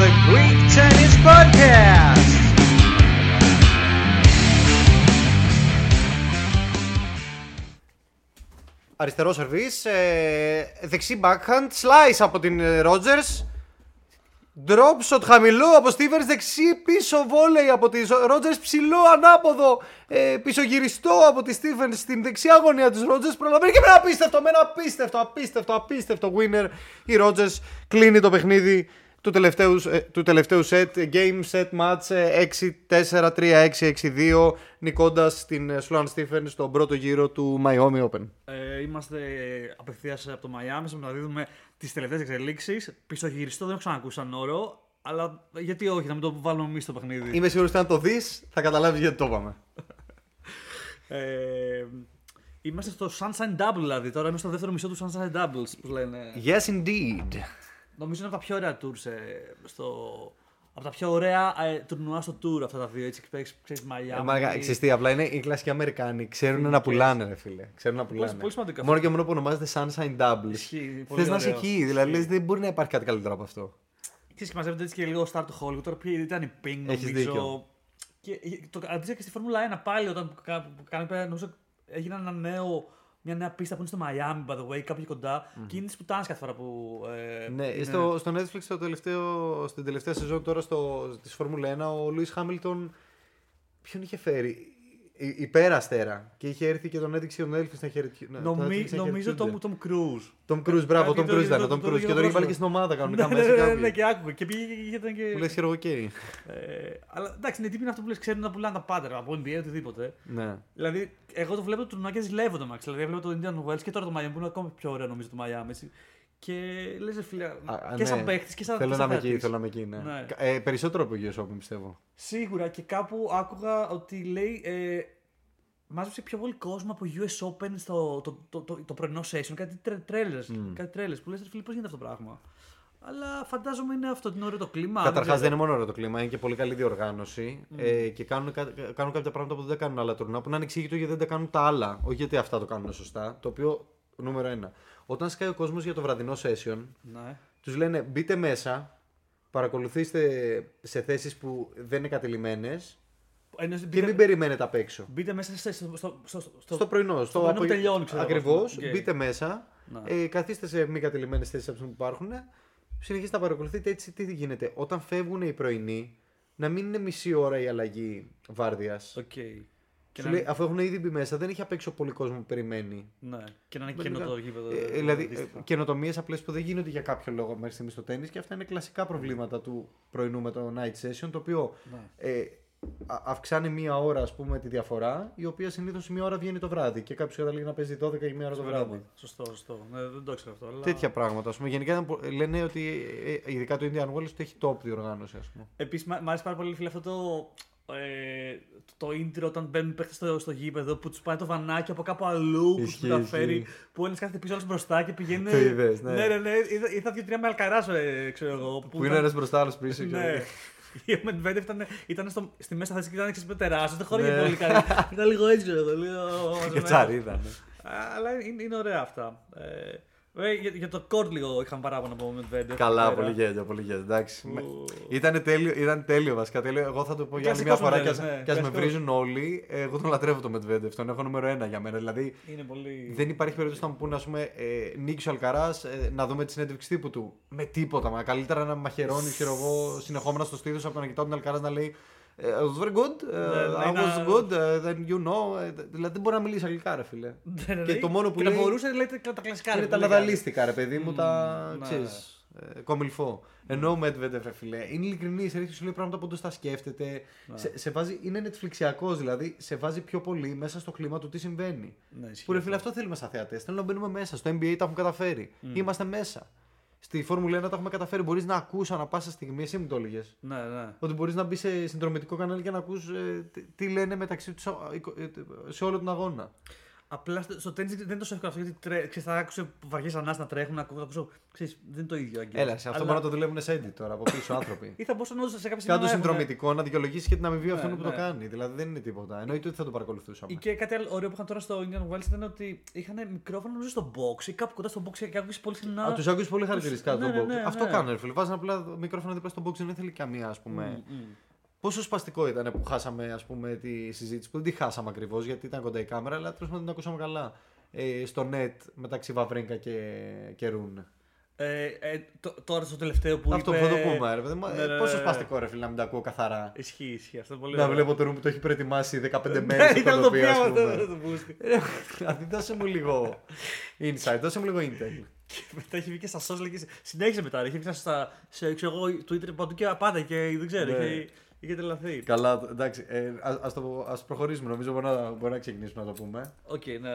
the Greek Tennis Podcast. Αριστερό σερβίς, δεξί backhand, slice από την Rogers, drop shot χαμηλό από Stevens, δεξί πίσω volley από τη Rogers, ψηλό ανάποδο πισωγυριστό από τη Stevens στην δεξιά γωνία της Rogers, προλαβαίνει και με ένα απίστευτο winner. Η Rogers κλείνει το παιχνίδι του τελευταίου set, game set match 6-4, 3-6, 6-2, νικώντας την Sloane Stephens στον πρώτο γύρο του Miami Open. Είμαστε απευθείας από το Miami, να δούμε τις τελευταίες εξελίξεις. Πιστογυριστό δεν έχω ξανακούσει σαν όρο, αλλά γιατί όχι, να μην το βάλουμε εμείς στο παιχνίδι. Είμαι σίγουρος ότι αν το δεις θα καταλάβεις γιατί το είπαμε. Είμαστε στο Sunshine Double, δηλαδή τώρα, είμαστε στο δεύτερο μισό του Sunshine Doubles, που λένε. Yes indeed. Νομίζω είναι από τα πιο ωραία tours, από τα πιο ωραία τουρνουά στο tour αυτά τα δύο, έτσι, ξέρεις, μαλλιά. Εξιστεί, απλά είναι οι κλασικοί Αμερικάνοι, ξέρουν να πουλάνε ρε φίλε, ξέρουν να πουλάνε. Πολύ σημαντικά. Μόνο και μόνο που ονομάζεται Sunshine Doubles. Θες να είσαι εκεί, δηλαδή δεν μπορεί να υπάρχει κάτι καλύτερο από αυτό. Ξέρεις, και μαζεύεται έτσι και λίγο start hall, τώρα ήταν η ping, νομίζω. Το αντίστοιχα και στη Φόρμουλα 1 πάλι, όταν έγινε ένα νέο. Μια νέα πίστα που είναι στο Miami, by the way, κάπου κοντά. Mm-hmm. Και είναι τη πουτάνας κάθε φορά που. Ναι, είναι. Στο Netflix στην τελευταία σεζόν τώρα τη Φόρμουλα 1, ο Λούις Χάμιλτον. Ποιον είχε φέρει, υπεραστέρα. Και είχε έρθει και τον έδειξε ο Νέλφι να χαιρετιούνται. Νομίζω τον Κρούζ. Τον Κρούζ, μπράβο, τον Κρούζ ήταν. Και τον είχε βάλει και στην ομάδα κανονικά μέσα. Ναι, και άκουγα. Και πήγε και. Μου λε χειροκαίρι. Αλλά εντάξει, είναι τύπη αυτό που λε: ξέρουν να πουλάνε τα πάντα από NBA οτιδήποτε. Δηλαδή, εγώ το βλέπω το τουρνουά και ζηλεύονται. Δηλαδή, βλέπω το Indian Wells και τώρα το Miami που είναι ακόμα πιο ωραίο νομίζω το Miami. Και λες φίλε, και σαν παίχτης και σαν θέλω να είμαι εκεί, ναι. Περισσότερο από US Open πιστεύω. Σίγουρα, και κάπου άκουγα ότι λέει μάζεψε πιο πολύ κόσμο από US Open στο το πρωινό session, κάτι τρέλες, που λες φίλε πώς γίνεται αυτό το πράγμα. Αλλά φαντάζομαι είναι αυτό, είναι ωραίο το κλίμα. Καταρχάς δεν είναι μόνο ωραίο το κλίμα, είναι και πολύ καλή διοργάνωση. Και κάνουν κάποια πράγματα που δεν κάνουν άλλα τουρνά, που είναι ανεξήγητο γιατί δεν τα κάνουν τα άλλα. Όχι γιατί αυτά το κάνουν σωστά, το οποίο νούμερο ένα. Όταν σκάει ο κόσμος για το βραδινό session, ναι. Τους λένε μπείτε μέσα, παρακολουθήστε σε θέσεις που δεν είναι κατειλημμένες και μην περιμένετε απ' έξω. Μπείτε μέσα στο πρωινό, στο που τελειώνει. Ακριβώς, okay. Μπείτε μέσα, ναι. Καθίστε σε μη κατειλημμένες θέσεις που υπάρχουν, συνεχίστε να παρακολουθείτε έτσι τι γίνεται. Όταν φεύγουν οι πρωινοί, να μην είναι μισή ώρα η αλλαγή βάρδιας. Okay. Λέει, αφού έχουν ήδη μπει μέσα, δεν έχει απ' έξω πολύ κόσμο που περιμένει. Ναι, και να είναι καινοτό γήπεδο. Δηλαδή, καινοτομίες απλές που δεν γίνονται για κάποιο λόγο μέχρι στιγμής στο τέννις, και αυτά είναι κλασικά προβλήματα του πρωινού με το night session. Το οποίο αυξάνει μία ώρα, ας πούμε, τη διαφορά, η οποία συνήθως μία ώρα βγαίνει το βράδυ. Και κάποιος καταλήγει να παίζει 12 ή μία ώρα το βράδυ. Σωστό. Ναι, δεν το ήξερα αυτό. Αλλά... τέτοια πράγματα. Ας πούμε. Γενικά λένε ότι ειδικά το Indian Wells το έχει top διοργάνωση, ας πούμε. Επίσης, μου αρέσει πάρα πολύ φίλε αυτό το intro όταν μπαίνουν παίχτες στο γήπεδο που τους πάει το βανάκι από κάπου αλλού που τους μεταφέρει. Που ένας κάθεται πίσω, άλλος μπροστά και πηγαίνει. Το είδες, ναι. Ναι. Είδα 2-3 με Αλκαράζ, ξέρω εγώ. Που είναι ένας μπροστά, άλλος πίσω. Ναι. Η Medvedev ήταν στη μέσα θέση και ήταν εξαιρετικά τεράστιο. Δεν χώρηκε πολύ καλά. Ήταν λίγο έτσι, ξέρω εγώ. Και τσαρίδα. Αλλά είναι ωραία αυτά. Για το κορτ λίγο είχαμε παράπονο από το Medvedev. Καλά, πολύ γέλιο, εντάξει. Ήταν τέλειο βασικά, τέλειο. Εγώ θα το πω για άλλη μια φορά και ας με βρίζουν όλοι. Εγώ τον λατρεύω το Medvedev, τον έχω νούμερο 1 για μένα. Δηλαδή δεν υπάρχει περίπτωση να μου πούνε, ας πούμε, νίκησε ο Αλκαράς, να δούμε τη συνέντευξη τύπου του. Με τίποτα, μα καλύτερα να μαχαιρώνει, ξέρω εγώ, συνεχόμενα στο στήθος από το να κοιτάω τον Αλκαράς να λέει I was very good, then you know. Δηλαδή δεν μπορεί να μιλήσει αγγλικά ρε φίλε. Και το μόνο που λέει... μπορούσε λέει τα κλασικά ρε. Τα λαδαλίστικα ρε παιδί μου, τα ξέρεις, κομιλφό. Ενώ ο Medvedev ρε φίλε, είναι ειλικρινής, έρχεται σου λέει πράγματα που όντως τα σκέφτεται. Είναι νετφλιξιακός δηλαδή, σε βάζει πιο πολύ μέσα στο κλίμα του τι συμβαίνει. Που ρε φίλε αυτό θέλουμε σαν θεατές, θέλουμε να μπαίνουμε μέσα, στο NBA τα έχουν καταφέρει, είμαστε μέσα. Στη Φόρμουλα 1 τα έχουμε καταφέρει. Μπορείς να ακούς ανά πάσα στιγμή, εσύ μου το έλεγες. Ναι. Ότι μπορείς να μπει σε συνδρομητικό κανάλι και να ακούς τι λένε μεταξύ τους σε όλο τον αγώνα. Απλά στο τέννις δεν είναι τόσο εύκολο αυτό, γιατί θα άκουσε βαριές ανάσες να τρέχουν, να ακούσω. Ξέρεις, δεν είναι το ίδιο αγγλικό. Έλα, αυτό μπορεί να το δουλεύουν σε edit τώρα από πίσω άνθρωποι. Ή θα μπορούσαν όντω σε κάποια στιγμή. Συνδρομητικό, να δικαιολογήσει και την αμοιβή αυτού που το κάνει. Δηλαδή δεν είναι τίποτα. Εννοείται ότι θα το παρακολουθούσαμε. Και κάτι άλλο ωραίο που είχαν τώρα στο Indian Wells ήταν ότι είχαν μικρόφωνο στο box ή κάπου κοντά στο box και άκουσε πολύ συχνά. Του άκουσε πολύ χαρακτηριστικά το box. Αυτό κάνουν. Βάζαν απλά μικρόφωνο δίπλα στο box, δεν ήθελε καμία α πούμε. Πόσο σπαστικό ήταν που χάσαμε ας πούμε, τη συζήτηση, που δεν τη χάσαμε ακριβώς γιατί ήταν κοντά η κάμερα, αλλά τέλος πάντων την ακούσαμε καλά στο net μεταξύ Βαβρίνκα και Ρούν. Τώρα στο τελευταίο που αυτό είπε... Αυτό που θα το πούμε, πόσο σπαστικό ρε φίλε να μην τα ακούω καθαρά. Ισχύει, αυτό πολύ ωραίο. Να βλέπω το Ρούν που το έχει προετοιμάσει 15 μέρες στο κολοπία, ας πούμε. Δώσε μου λίγο insight, δώσε μου λίγο intel. Και μετά έχει βγει και στα social και συνέχισε μετά, έχει βγει σε Twitter παντού και πάντα και δεν ξέρω. Είχε τρελαθεί. Καλά, εντάξει. Ας προχωρήσουμε. Νομίζω μπορεί να ξεκινήσουμε να το πούμε. Οκ, ναι.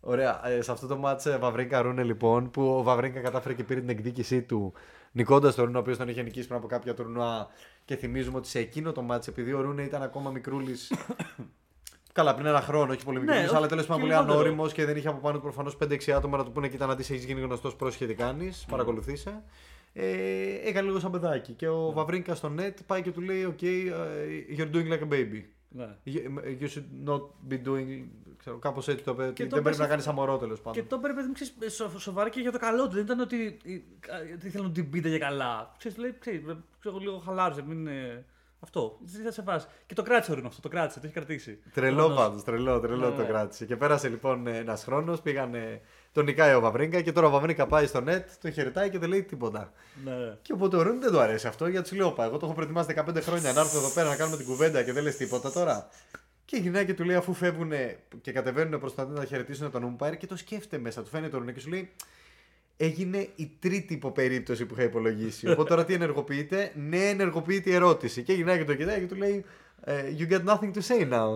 Ωραία. Σε αυτό το μάτσε Βαβρίνκα-Ρούνε λοιπόν, που ο Βαβρίνκα κατάφερε και πήρε την εκδίκησή του, νικώντας τον Ρούνε, ο οποίος τον είχε νικήσει πριν από κάποια τουρνουά. Και θυμίζουμε ότι σε εκείνο το μάτσε, επειδή ο Ρούνε ήταν ακόμα μικρούλης. Καλά, πριν ένα χρόνο, όχι πολύ μικρούλης, αλλά τέλος πάντων πολύ ανώριμος και δεν είχε από πάνω του προφανώς 5-6 άτομα να του πούνε: κοίτα να δεις, έχεις γίνει γνωστός, πρόσεχε τι κάνεις, παρακολουθήσε. Έκανε λίγο σαν παιδάκι και ο Βαβρίνκα στο net πάει και του λέει: OK, you're doing like a baby. You should not be doing. Κάπως έτσι το παιδί. Δεν πρέπει να κάνει σαν μωρό τέλος πάντων. Και το παιδί μου ξέρει σοβαρά και για το καλό του. Δεν ήταν ότι ήθελαν να την πείτε για καλά. Ξέρει, λίγο χαλάρωσε. Αυτό. Δεν θα σε φάσει. Και το κράτησε ο Ρήνο αυτό, το κράτησε, το έχει κρατήσει. Τρελό πάντως, τρελό το κράτησε. Και πέρασε λοιπόν ένας χρόνος, πήγανε. Τον νικάει ο Βαβρίνκα και τώρα ο Βαβρίνκα πάει στο net, τον χαιρετάει και δεν λέει τίποτα. Ναι. Και οπότε ο Ρούν δεν του αρέσει αυτό, γιατί του λέει: Όπα, εγώ το έχω προετοιμάσει 15 χρόνια να έρθω εδώ πέρα να κάνουμε την κουβέντα και δεν λες τίποτα τώρα. Και η γυναίκα του λέει: Αφού φεύγουν και κατεβαίνουν προς τα να χαιρετήσουν τον Umpire, και το σκέφτεται μέσα, του φαίνεται ο Ρούν και σου λέει: Έγινε η τρίτη υποπερίπτωση που είχα υπολογίσει. Οπότε τώρα τι ενεργοποιείται? Ναι, ενεργοποιείται η ερώτηση. Και η γυναίκα το κοιτάει και του λέει: You got nothing to say now.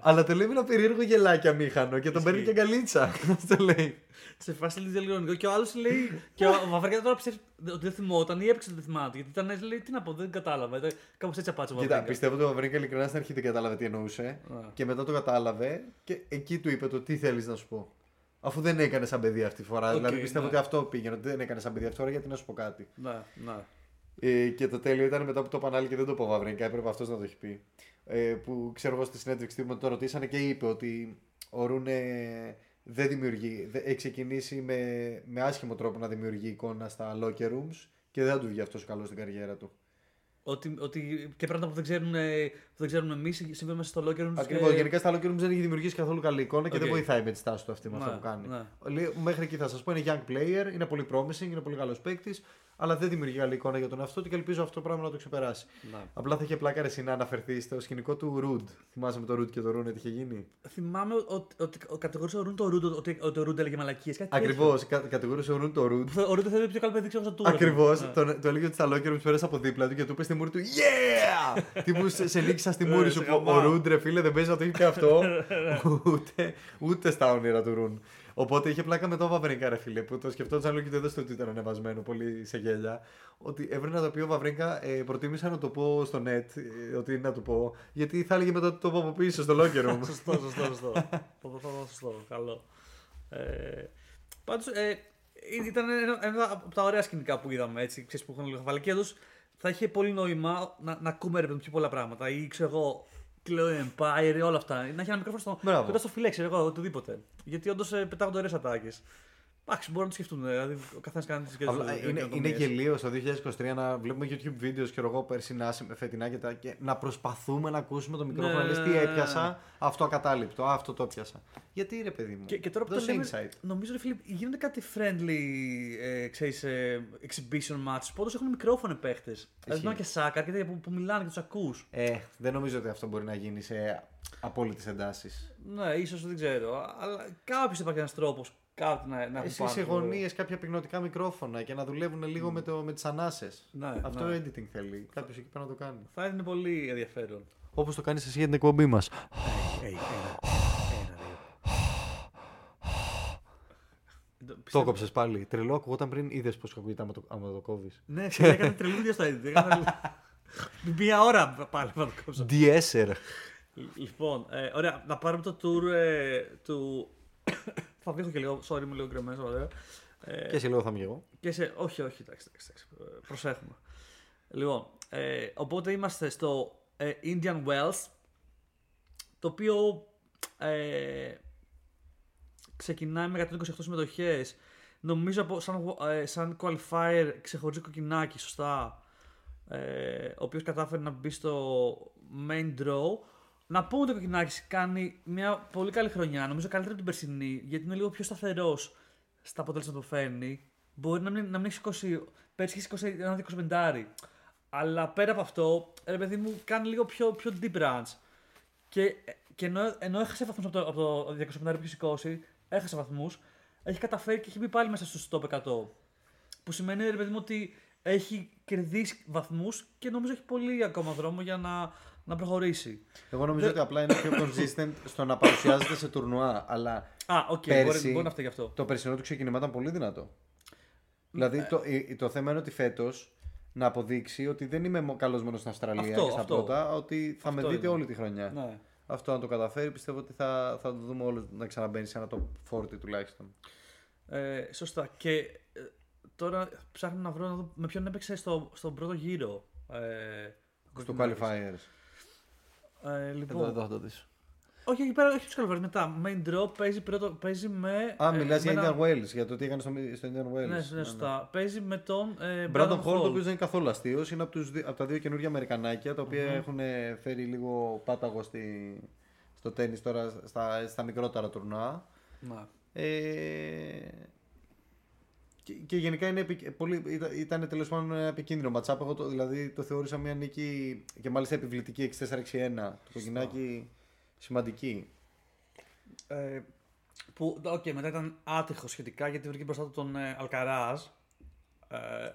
Αλλά το λέει με ένα περίεργο γελάκια μήχανο και τον παίρνει και αγκαλίτσα. Το λέει. Σε φάση λίγο γελιονικό. Και ο άλλος λέει. Και ο Βαβρίνκα τώρα ψεύτηκε ότι δεν θυμόταν ή έπαιξε το θυμάται. Γιατί ήταν έτσι, λέει: Τι να πω, δεν κατάλαβα. Κάπως έτσι απάτσε ο Βαβρίνκα. Κοίτα, πιστεύω ότι ο Βαβρίνκα ειλικρινά στην αρχή δεν κατάλαβε τι εννοούσε. Και μετά το κατάλαβε και εκεί του είπε το τι θέλει να σου πω. Αφού δεν έκανε σαν παιδί αυτή τη φορά. Δηλαδή πιστεύω ότι αυτό πήγαινε. Ότι δεν έκανε σαν παιδί αυτή τη φορά, γιατί να σου πω κάτι. Και το τέλειο ήταν μετά που το πανάλι και δεν το είπε ο Βαβρίνκα, έπρεπε αυτός να το έχει πει. Που ξέρω εγώ στη συνέντευξη που το ρωτήσανε και είπε ότι ο Ρούνε δεν δημιουργεί. Έχει ξεκινήσει με άσχημο τρόπο να δημιουργεί εικόνα στα locker rooms και δεν θα του βγει αυτός ο καλός στην καριέρα του. Ότι και πράγματα που δεν ξέρουν εμείς συμβαίνουν μέσα στο locker room. Ακριβώς. Και... Γενικά στα locker rooms δεν έχει δημιουργήσει καθόλου καλή εικόνα και δεν βοηθάει με τη στάση του αυτή με αυτό που κάνει. Μέχρι εκεί θα σας πω: είναι young player, είναι πολύ promising, είναι πολύ καλός παίκτης, αλλά δεν δημιουργεί καλή εικόνα για τον εαυτό του και ελπίζω αυτό το πράγμα να το ξεπεράσει. Απλά θα είχε πλάκα ρε εσύ να αναφερθεί στο σκηνικό του Ρουντ. Θυμάσαι με το Ρουντ και το Ρούνε τι είχε γίνει? Θυμάμαι ότι κατηγορούσε ο Ρουντ το Ρουντ ότι ο Ρουντ έλεγε μαλακίες. Ακριβώς, κατηγορούσε ο Ρουντ το Ρουντ. Ο Ρουντ θα έλεγε πιο καλό παιδί, ξέρω του. Ακριβώς, το έλεγε ότι στα λόγια μου πέρασε από δίπλα του και του είπε στη μούρη του: Yeah! Τι μου σε νίξα στη μούρη σου. Ο Ρουντ ρε φίλε δεν παίζει να το έχει και αυτό ούτε στα όνειρα του Ρουν. Οπότε είχε πλάκα με τον Βαβρίνκα, ρε φίλε, που το σκεφτόταν λίγο και το είδα στο Twitter ανεβασμένο, πολύ σε γέλια. Ότι έβρε να το πει ο Βαβρίνκα, προτίμησα να το πω στο net, ότι είναι να του πω, γιατί θα έλεγε μετά το πω από πίσω στο locker room. Σωστό. Σωστό, καλό. Πάντως, ήταν ένα από τα ωραία σκηνικά που είδαμε, έτσι, ξέρεις, που είχαν λίγο χαβαλικέδους. Θα είχε πολύ νόημα να ακούμε ρε πιο πολλά πράγματα, ή ξέρω εγώ. Κλειό, Empire, όλα αυτά. Να έχει ένα μικρόφωνο στο φιλέξι, εγώ οτιδήποτε. Γιατί όντως πετάγονται ωραίες ατάκες. Εντάξει, μπορούν να το σκεφτούν. Δηλαδή, ο καθένας κάνει τις δικές του. Είναι γελίο στο 2023 να βλέπουμε YouTube βίντεο και εγώ περσινά, φετινά και τα. Και να προσπαθούμε να ακούσουμε το μικρόφωνο. Λες τι έπιασα, αυτό ακατάληπτο, αυτό το έπιασα. Γιατί ρε παιδί μου. Και τώρα που το λέμε, νομίζω ρε φίλε, γίνονται κάτι friendly exhibition matches. Πόντως έχουν μικρόφωνο παίχτες. Δηλαδή, είναι και σάκα και που μιλάνε και τους ακούς. Δεν νομίζω ότι αυτό μπορεί να γίνει σε απόλυτες εντάσεις. Ναι, ίσως δεν ξέρω. Αλλά κάποιος υπάρχει ένας τρόπος. Εσύ σε γωνίες, κάποια πυκνωτικά μικρόφωνα και να δουλεύουν λίγο με τις ανάσες. Αυτό editing θέλει. Κάποιος εκεί πέρα να το κάνει. Θα είναι πολύ ενδιαφέρον. Όπως το κάνεις εσύ για την εκπομπή μας. Το κόψες πάλι. Τρελό ακούγονταν πριν, είδες πως ακούγεται άμα το κόβεις. Ναι, έκανε τρελούδια στο editing. Μία ώρα πάλι να το κόψω. Λοιπόν, ωραία, να πάρουμε το tour του. Θα βγω και λίγο, sorry, μου λίγο γκρεμμένο, ωραία. Και σε λίγο θα βγω. Όχι, εντάξει. Προσέχουμε. Λοιπόν, οπότε είμαστε στο Indian Wells, το οποίο ξεκινάει με 128 συμμετοχές. Νομίζω από, σαν qualifier ξεχωρίζει Κοκκινάκη, σωστά, ο οποίος κατάφερε να μπει στο main draw. Να πούμε ότι ο Κοκκινάκης κάνει μια πολύ καλή χρονιά, νομίζω καλύτερη από την περσινή, γιατί είναι λίγο πιο σταθερός στα αποτέλεσματα που φέρνει. Μπορεί να μην έχει σηκώσει, πέρσι έχει σηκώσει ένα 25, αλλά πέρα από αυτό, ρε παιδί μου, κάνει λίγο πιο deep runs. Και ενώ έχασε βαθμούς από το 25 που έχει σηκώσει, έχασε βαθμούς, έχει καταφέρει και έχει μπει πάλι μέσα στους top 100. Που σημαίνει, ρε παιδί μου, ότι έχει κερδίσει βαθμούς και νομίζω έχει πολύ ακόμα δρόμο για να προχωρήσει. Εγώ νομίζω ότι απλά είναι πιο consistent στο να παρουσιάζεται σε τουρνουά. Αλλά πέρσι, μπορεί γι' αυτό. Το περσινό του ξεκίνημα ήταν πολύ δυνατό. Δηλαδή το θέμα είναι ότι φέτος να αποδείξει ότι δεν είμαι καλός μόνο στην Αυστραλία και στα πρώτα, ότι θα με δείτε είναι. Όλη τη χρονιά. Ναι. Αυτό αν το καταφέρει πιστεύω ότι θα το δούμε όλο να ξαναμπαίνει σε ένα top 40 τουλάχιστον. Σωστά. Και τώρα ψάχνω να βρω να δω με ποιον έπαιξε στον πρώτο γύρο. Στο qualifiers. Λοιπόν. Εδώ θα το δεις. Όχι, εκεί πέρα έχει του καλοβάρει. Μετά, main draw παίζει με. Μιλάς για Indian Wells, για το τι έκανε στο Indian Wells. Ναι, σωστά. Παίζει με τον Brandon Hall, ο οποίος δεν είναι καθόλου αστείος. Είναι από τα δύο καινούργια Αμερικανάκια, τα οποία έχουν φέρει λίγο πάταγο στο τένις τώρα στα μικρότερα τουρνά. Να. Και γενικά ήταν τέλος πάντων ένα επικίνδυνο ματσάπ. Εγώ δηλαδή το θεώρησα μια νίκη και μάλιστα επιβλητική 64-61. Το Κοκκινάκι. Σημαντική. Που μετά ήταν άτυχο σχετικά γιατί βρήκε μπροστά του τον Αλκαράζ.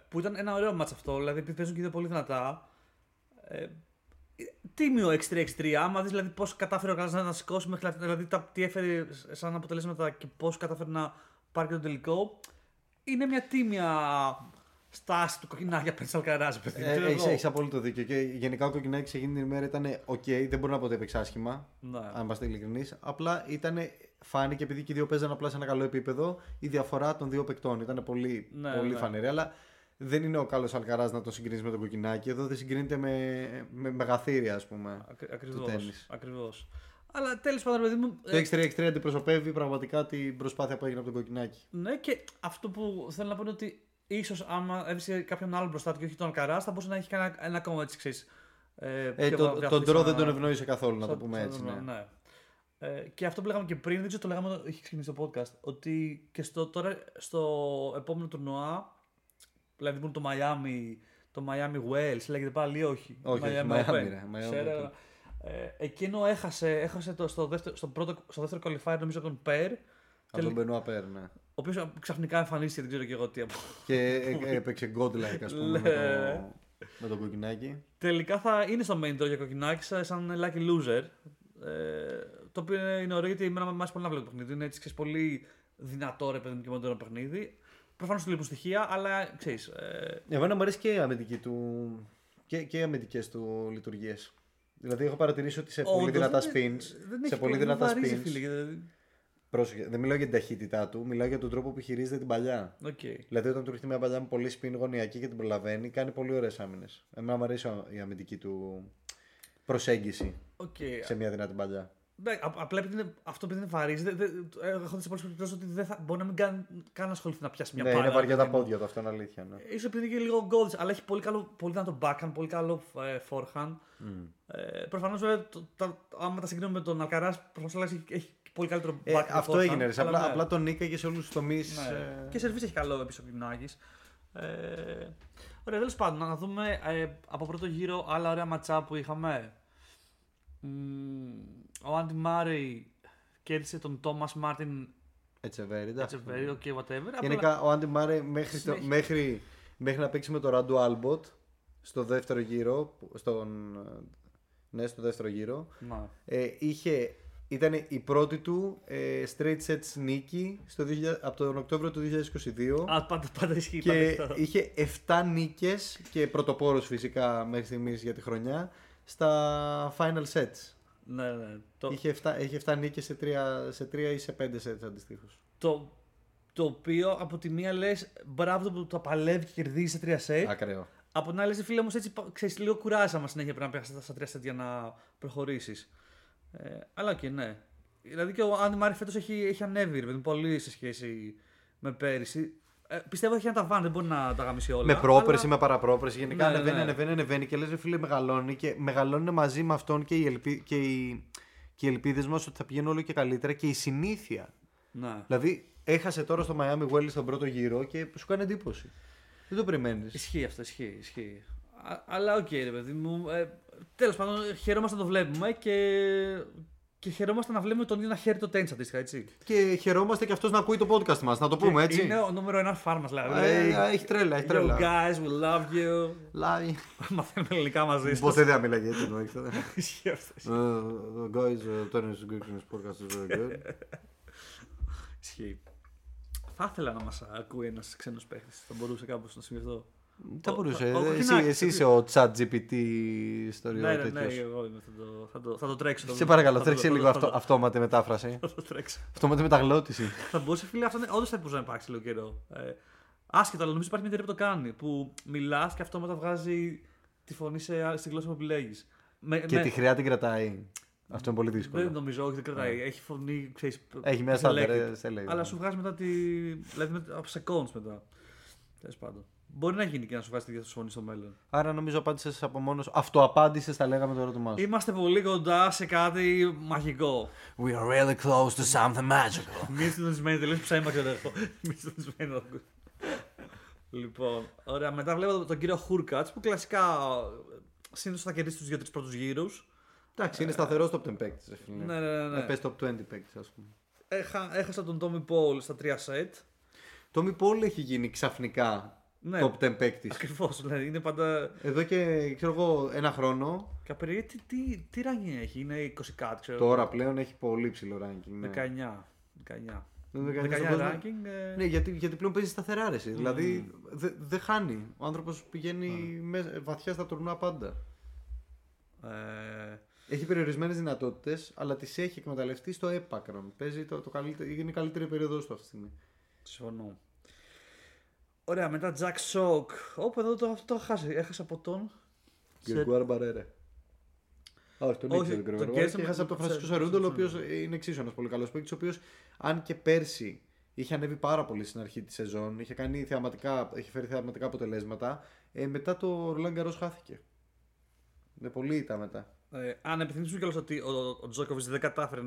Που ήταν ένα ωραίο μάτς αυτό, δηλαδή παίζουν και δύο πολύ δυνατά. Τίμιο 6-3-6-3. Άμα δεις δηλαδή πώς κατάφερε ο Αλκαράζ να σηκώσει μέχρι δηλαδή τι έφερε σαν αποτελέσματα και πώς κατάφερε να πάρει και τον τελικό. Είναι μια τίμια στάση του Κοκκινάκη απέναντι στον Αλκαράζ. Έχεις απόλυτο δίκιο. Και γενικά ο Κοκκινάκης εκείνη την ημέρα ήταν οκ, δεν μπορώ να πω ότι έπαιξε άσχημα. Ναι. Αν είμαστε ειλικρινείς. Απλά φάνηκε επειδή και οι δύο παίζανε απλά σε ένα καλό επίπεδο η διαφορά των δύο παικτών. Ήταν πολύ, πολύ φανερή. Αλλά δεν είναι ο καλός Αλκαράζ να το συγκρίνεις με τον Κοκκινάκη. Εδώ δεν συγκρίνεται με μεγαθύρια, ας πούμε. Ακριβώς. Αλλά τέλος πάντων, παιδί μου. Το X3X3 αντιπροσωπεύει πραγματικά την προσπάθεια που έγινε από τον Κοκκινάκη. Ναι, και αυτό που θέλω να πω είναι ότι. Ίσως άμα έβρισκε κάποιον άλλον μπροστά του και όχι τον Καράς, θα μπορούσε να έχει κάνει ένα ακόμα έτσι ξέρεις. Τον Ντρό δεν τον ευνοήσε καθόλου, να το πούμε έτσι. Ναι. Και αυτό που λέγαμε και πριν, δεν ξέρω, το λέγαμε, έχει ξεκινήσει το podcast, ότι και τώρα στο επόμενο τουρνουά, δηλαδή που είναι το Miami Wells, λέγεται πάλι ή όχι. Όχι, Miami. Εκείνο έχασε στο δεύτερο qualifier, νομίζω από τον Περ. Από τον Μπενουά Περ, ναι. Ο οποίος ξαφνικά εμφανίστηκε, δεν ξέρω και εγώ τι από. Και έπαιξε godlike, ας πούμε, με τον Κοκκινάκι. Τελικά θα είναι στο main draw για Κοκκινάκι, σαν lucky loser. Το οποίο είναι ωραίο γιατί εμένα με αρέσει πολύ να βλέπω το παιχνίδι. Είναι έτσι πολύ δυνατό ρε παιδί μου και μόνο το παιχνίδι. Προφανώς του λείπουν στοιχεία, αλλά ξέρεις. Εμένα μου αρέσει και η αμυντική του. Και οι αμυντικές του λειτουργίες. Δηλαδή, έχω παρατηρήσει ότι σε πολύ δυνατά spins. Σε πολύ δυνατά spins. Πρόσεχε, δεν μιλάω για την ταχύτητά του, μιλάω για τον τρόπο που χειρίζεται την παλιά. Okay. Δηλαδή, όταν του έρχεται μια παλιά με πολύ σπιν γωνιακή και την προλαβαίνει, κάνει πολύ ωραίες άμυνες. Εμένα μου αρέσει η αμυντική του προσέγγιση σε μια δυνατή παλιά. Απλά επειδή αυτό που είναι βαρύς, έχω δει σε πολλές περιπτώσεις ότι μπορεί να μην καν ασχοληθεί να πιάσει μια παλιά. Ναι, είναι βαριά τα πόδια του, αυτό είναι αλήθεια. Ναι. Ίσως επειδή είναι λίγο γκολτς, αλλά έχει πολύ δυνατό backhand, πολύ καλό forehand. Προφανώς, άμα τα συγκρίνουμε με τον Αλκαράζ, προφανώς έχει. Πολύ καλύτερο αυτό έγινε. Απλά τον νίκαγε σε όλους τους τομείς. Ναι. Και σερβίς έχει καλό επίσης ο Κοκκινάκης. Ωραία, τέλος πάντων, να δούμε από πρώτο γύρο άλλα ωραία ματσά που είχαμε. Ο Άντι Μάρεϊ κέρδισε τον Τόμας Μάρτιν Ετσεβέριντα. Γενικά ο Άντι Μάρεϊ μέχρι να παίξει με τον Ράντου Άλμποτ στο δεύτερο γύρο. Στο δεύτερο γύρο. Ήταν η πρώτη του straight sets νίκη από τον Οκτώβριο του 2022. Πάντα ισχύει. Και είχε 7 νίκες και πρωτοπόρος φυσικά μέχρι στιγμής για τη χρονιά στα final sets. Ναι, ναι. Είχε 7 νίκες σε 3 ή σε 5 σετς αντιστοίχως. Το οποίο από τη μία λες μπράβο που τα παλεύει και κερδίζει σε 3 σετ. Ακραίο. Από την άλλη, φίλε μου, έτσι ξέρεις, λίγο κουράσαμε συνέχεια πρέπει να πιάσεις στα 3 σετ για να προχωρήσεις. Αλλά και ναι. Δηλαδή και ο Άντι Μάρι φέτος έχει ανέβει ρε, πολύ σε σχέση με πέρυσι. Πιστεύω ότι έχει ένα ταβάνι, δεν μπορεί να τα γαμίσει όλα. Με πρόπερση, αλλά... με παραπρόπερση. Γενικά ναι, ανεβαίνει και λες ρε φίλε μεγαλώνει και μεγαλώνουν μαζί με αυτόν και οι ελπίδες μας ότι θα πηγαίνουν όλο και καλύτερα και η συνήθεια. Ναι. Δηλαδή έχασε τώρα στο Miami Wells στον πρώτο γύρο και σου κάνει εντύπωση. Δεν το περιμένεις. Ισχύει αυτό, ισχύει. Αλλά οκ, ρε παιδί μου. Τέλος πάντων, χαιρόμαστε να το βλέπουμε και χαιρόμαστε να βλέπουμε τον ίδιο να χαίρει το τένις αντίστοιχα, έτσι. Και χαιρόμαστε και αυτός να ακούει το podcast μας, να το πούμε, έτσι. Είναι ο νούμερο ένα φάρμας, δηλαδή. Έχει τρέλα. You guys, we love you. Love you. Μαθαίνουμε ελληνικά μαζί σας. Ποτέ δεν μιλάει έτσι, εννοείται. Ισχύει αυτό. Guys, tennis Greek podcast is very good. Ισχύει. Θα ήθελα να μας ακούει ένας ξένος παίχτης, θα μπορούσε κάπως να σημειωθώ. Θα μπορούσε. Εσύ είσαι ο ChatGPT ιστορία. Ναι, εγώ είμαι. Θα το τρέξω. Σε παρακαλώ, τρέξε λίγο αυτόματη μετάφραση. Θα το τρέξω. Αυτόματη μεταγλώτηση. Θα μπορούσε, φίλε, αυτό όντως θα μπορούσε να υπάρξει λίγο καιρό. Άσχετο, αλλά νομίζω υπάρχει μια εταιρεία που το κάνει. Που μιλάς και αυτόματα βγάζει τη φωνή στην γλώσσα που επιλέγεις. Και τη χρειά την κρατάει. Αυτό είναι πολύ δύσκολο. Δεν νομίζω, όχι, δεν κρατάει. Έχει φωνή, ξέρεις. Έχει μια στάνταρ. Αλλά σου βγάζει μετά τη. Δηλαδή από seconds μετά. Τέλος πάντων. Μπορεί να γίνει και να σου βγάζει τη διασφωνή στο μέλλον. Άρα νομίζω απάντησες από μόνος. Αυτοαπάντησες, τα λέγαμε το ερώτημά σου. Είμαστε πολύ κοντά σε κάτι μαγικό. We are really close to something magical. Μη συντονισμένοι, τελείως ψάχνει μαξιοδερφό. Μη συντονισμένοι. Λοιπόν, ωραία. Μετά βλέπω τον κύριο Χούρκατς που κλασικά συνήθως θα κερδίσει τους 2-3 πρώτους γύρους. Εντάξει, είναι σταθερός top 10 παίκτης. Ναι. Πες top 20 παίκτης, ας πούμε. Έχασα τον Tommy Paul στα 3 σετ. Tommy Paul έχει γίνει ξαφνικά. Ναι, top 10 παίκτης. Ακριβώς, δηλαδή είναι πάντα. Εδώ και ξέρω εγώ ένα χρόνο. Καπερί, τι ranking έχει, είναι 20 κάτι, ξέρω. Τώρα πλέον έχει πολύ ψηλό ranking. Ναι. 19 ranking. Ναι, γιατί πλέον παίζει σταθερά ρε. Δηλαδή δεν χάνει. Ο άνθρωπος πηγαίνει βαθιά στα τουρνουά πάντα. Έχει περιορισμένες δυνατότητες, αλλά τις έχει εκμεταλλευτεί στο έπακρον. Παίζει είναι η καλύτερη περίοδος του αυτή τη στιγμή. Συμφωνώ. Ωραία, μετά Jack Sock. Όπου εδώ το έχασα από τον. Γκρεγουάρ Μπαρέρε. Όχι, τον ήξερα τον Γκρεγουάρ. Έχασα από τον Φρανσίσκο Σερούντολο, ο οποίος είναι εξίσου ένας πολύ καλός παίκτης. Ο οποίος, αν και πέρσι είχε ανέβει πάρα πολύ στην αρχή τη σεζόν, είχε φέρει θεαματικά αποτελέσματα. Μετά το Ρολάν Γκαρός χάθηκε. Με πολύ ήττα μετά. Αν επιθυμήσουμε κιόλας ότι ο Τζόκοβιτς δεν κατάφερε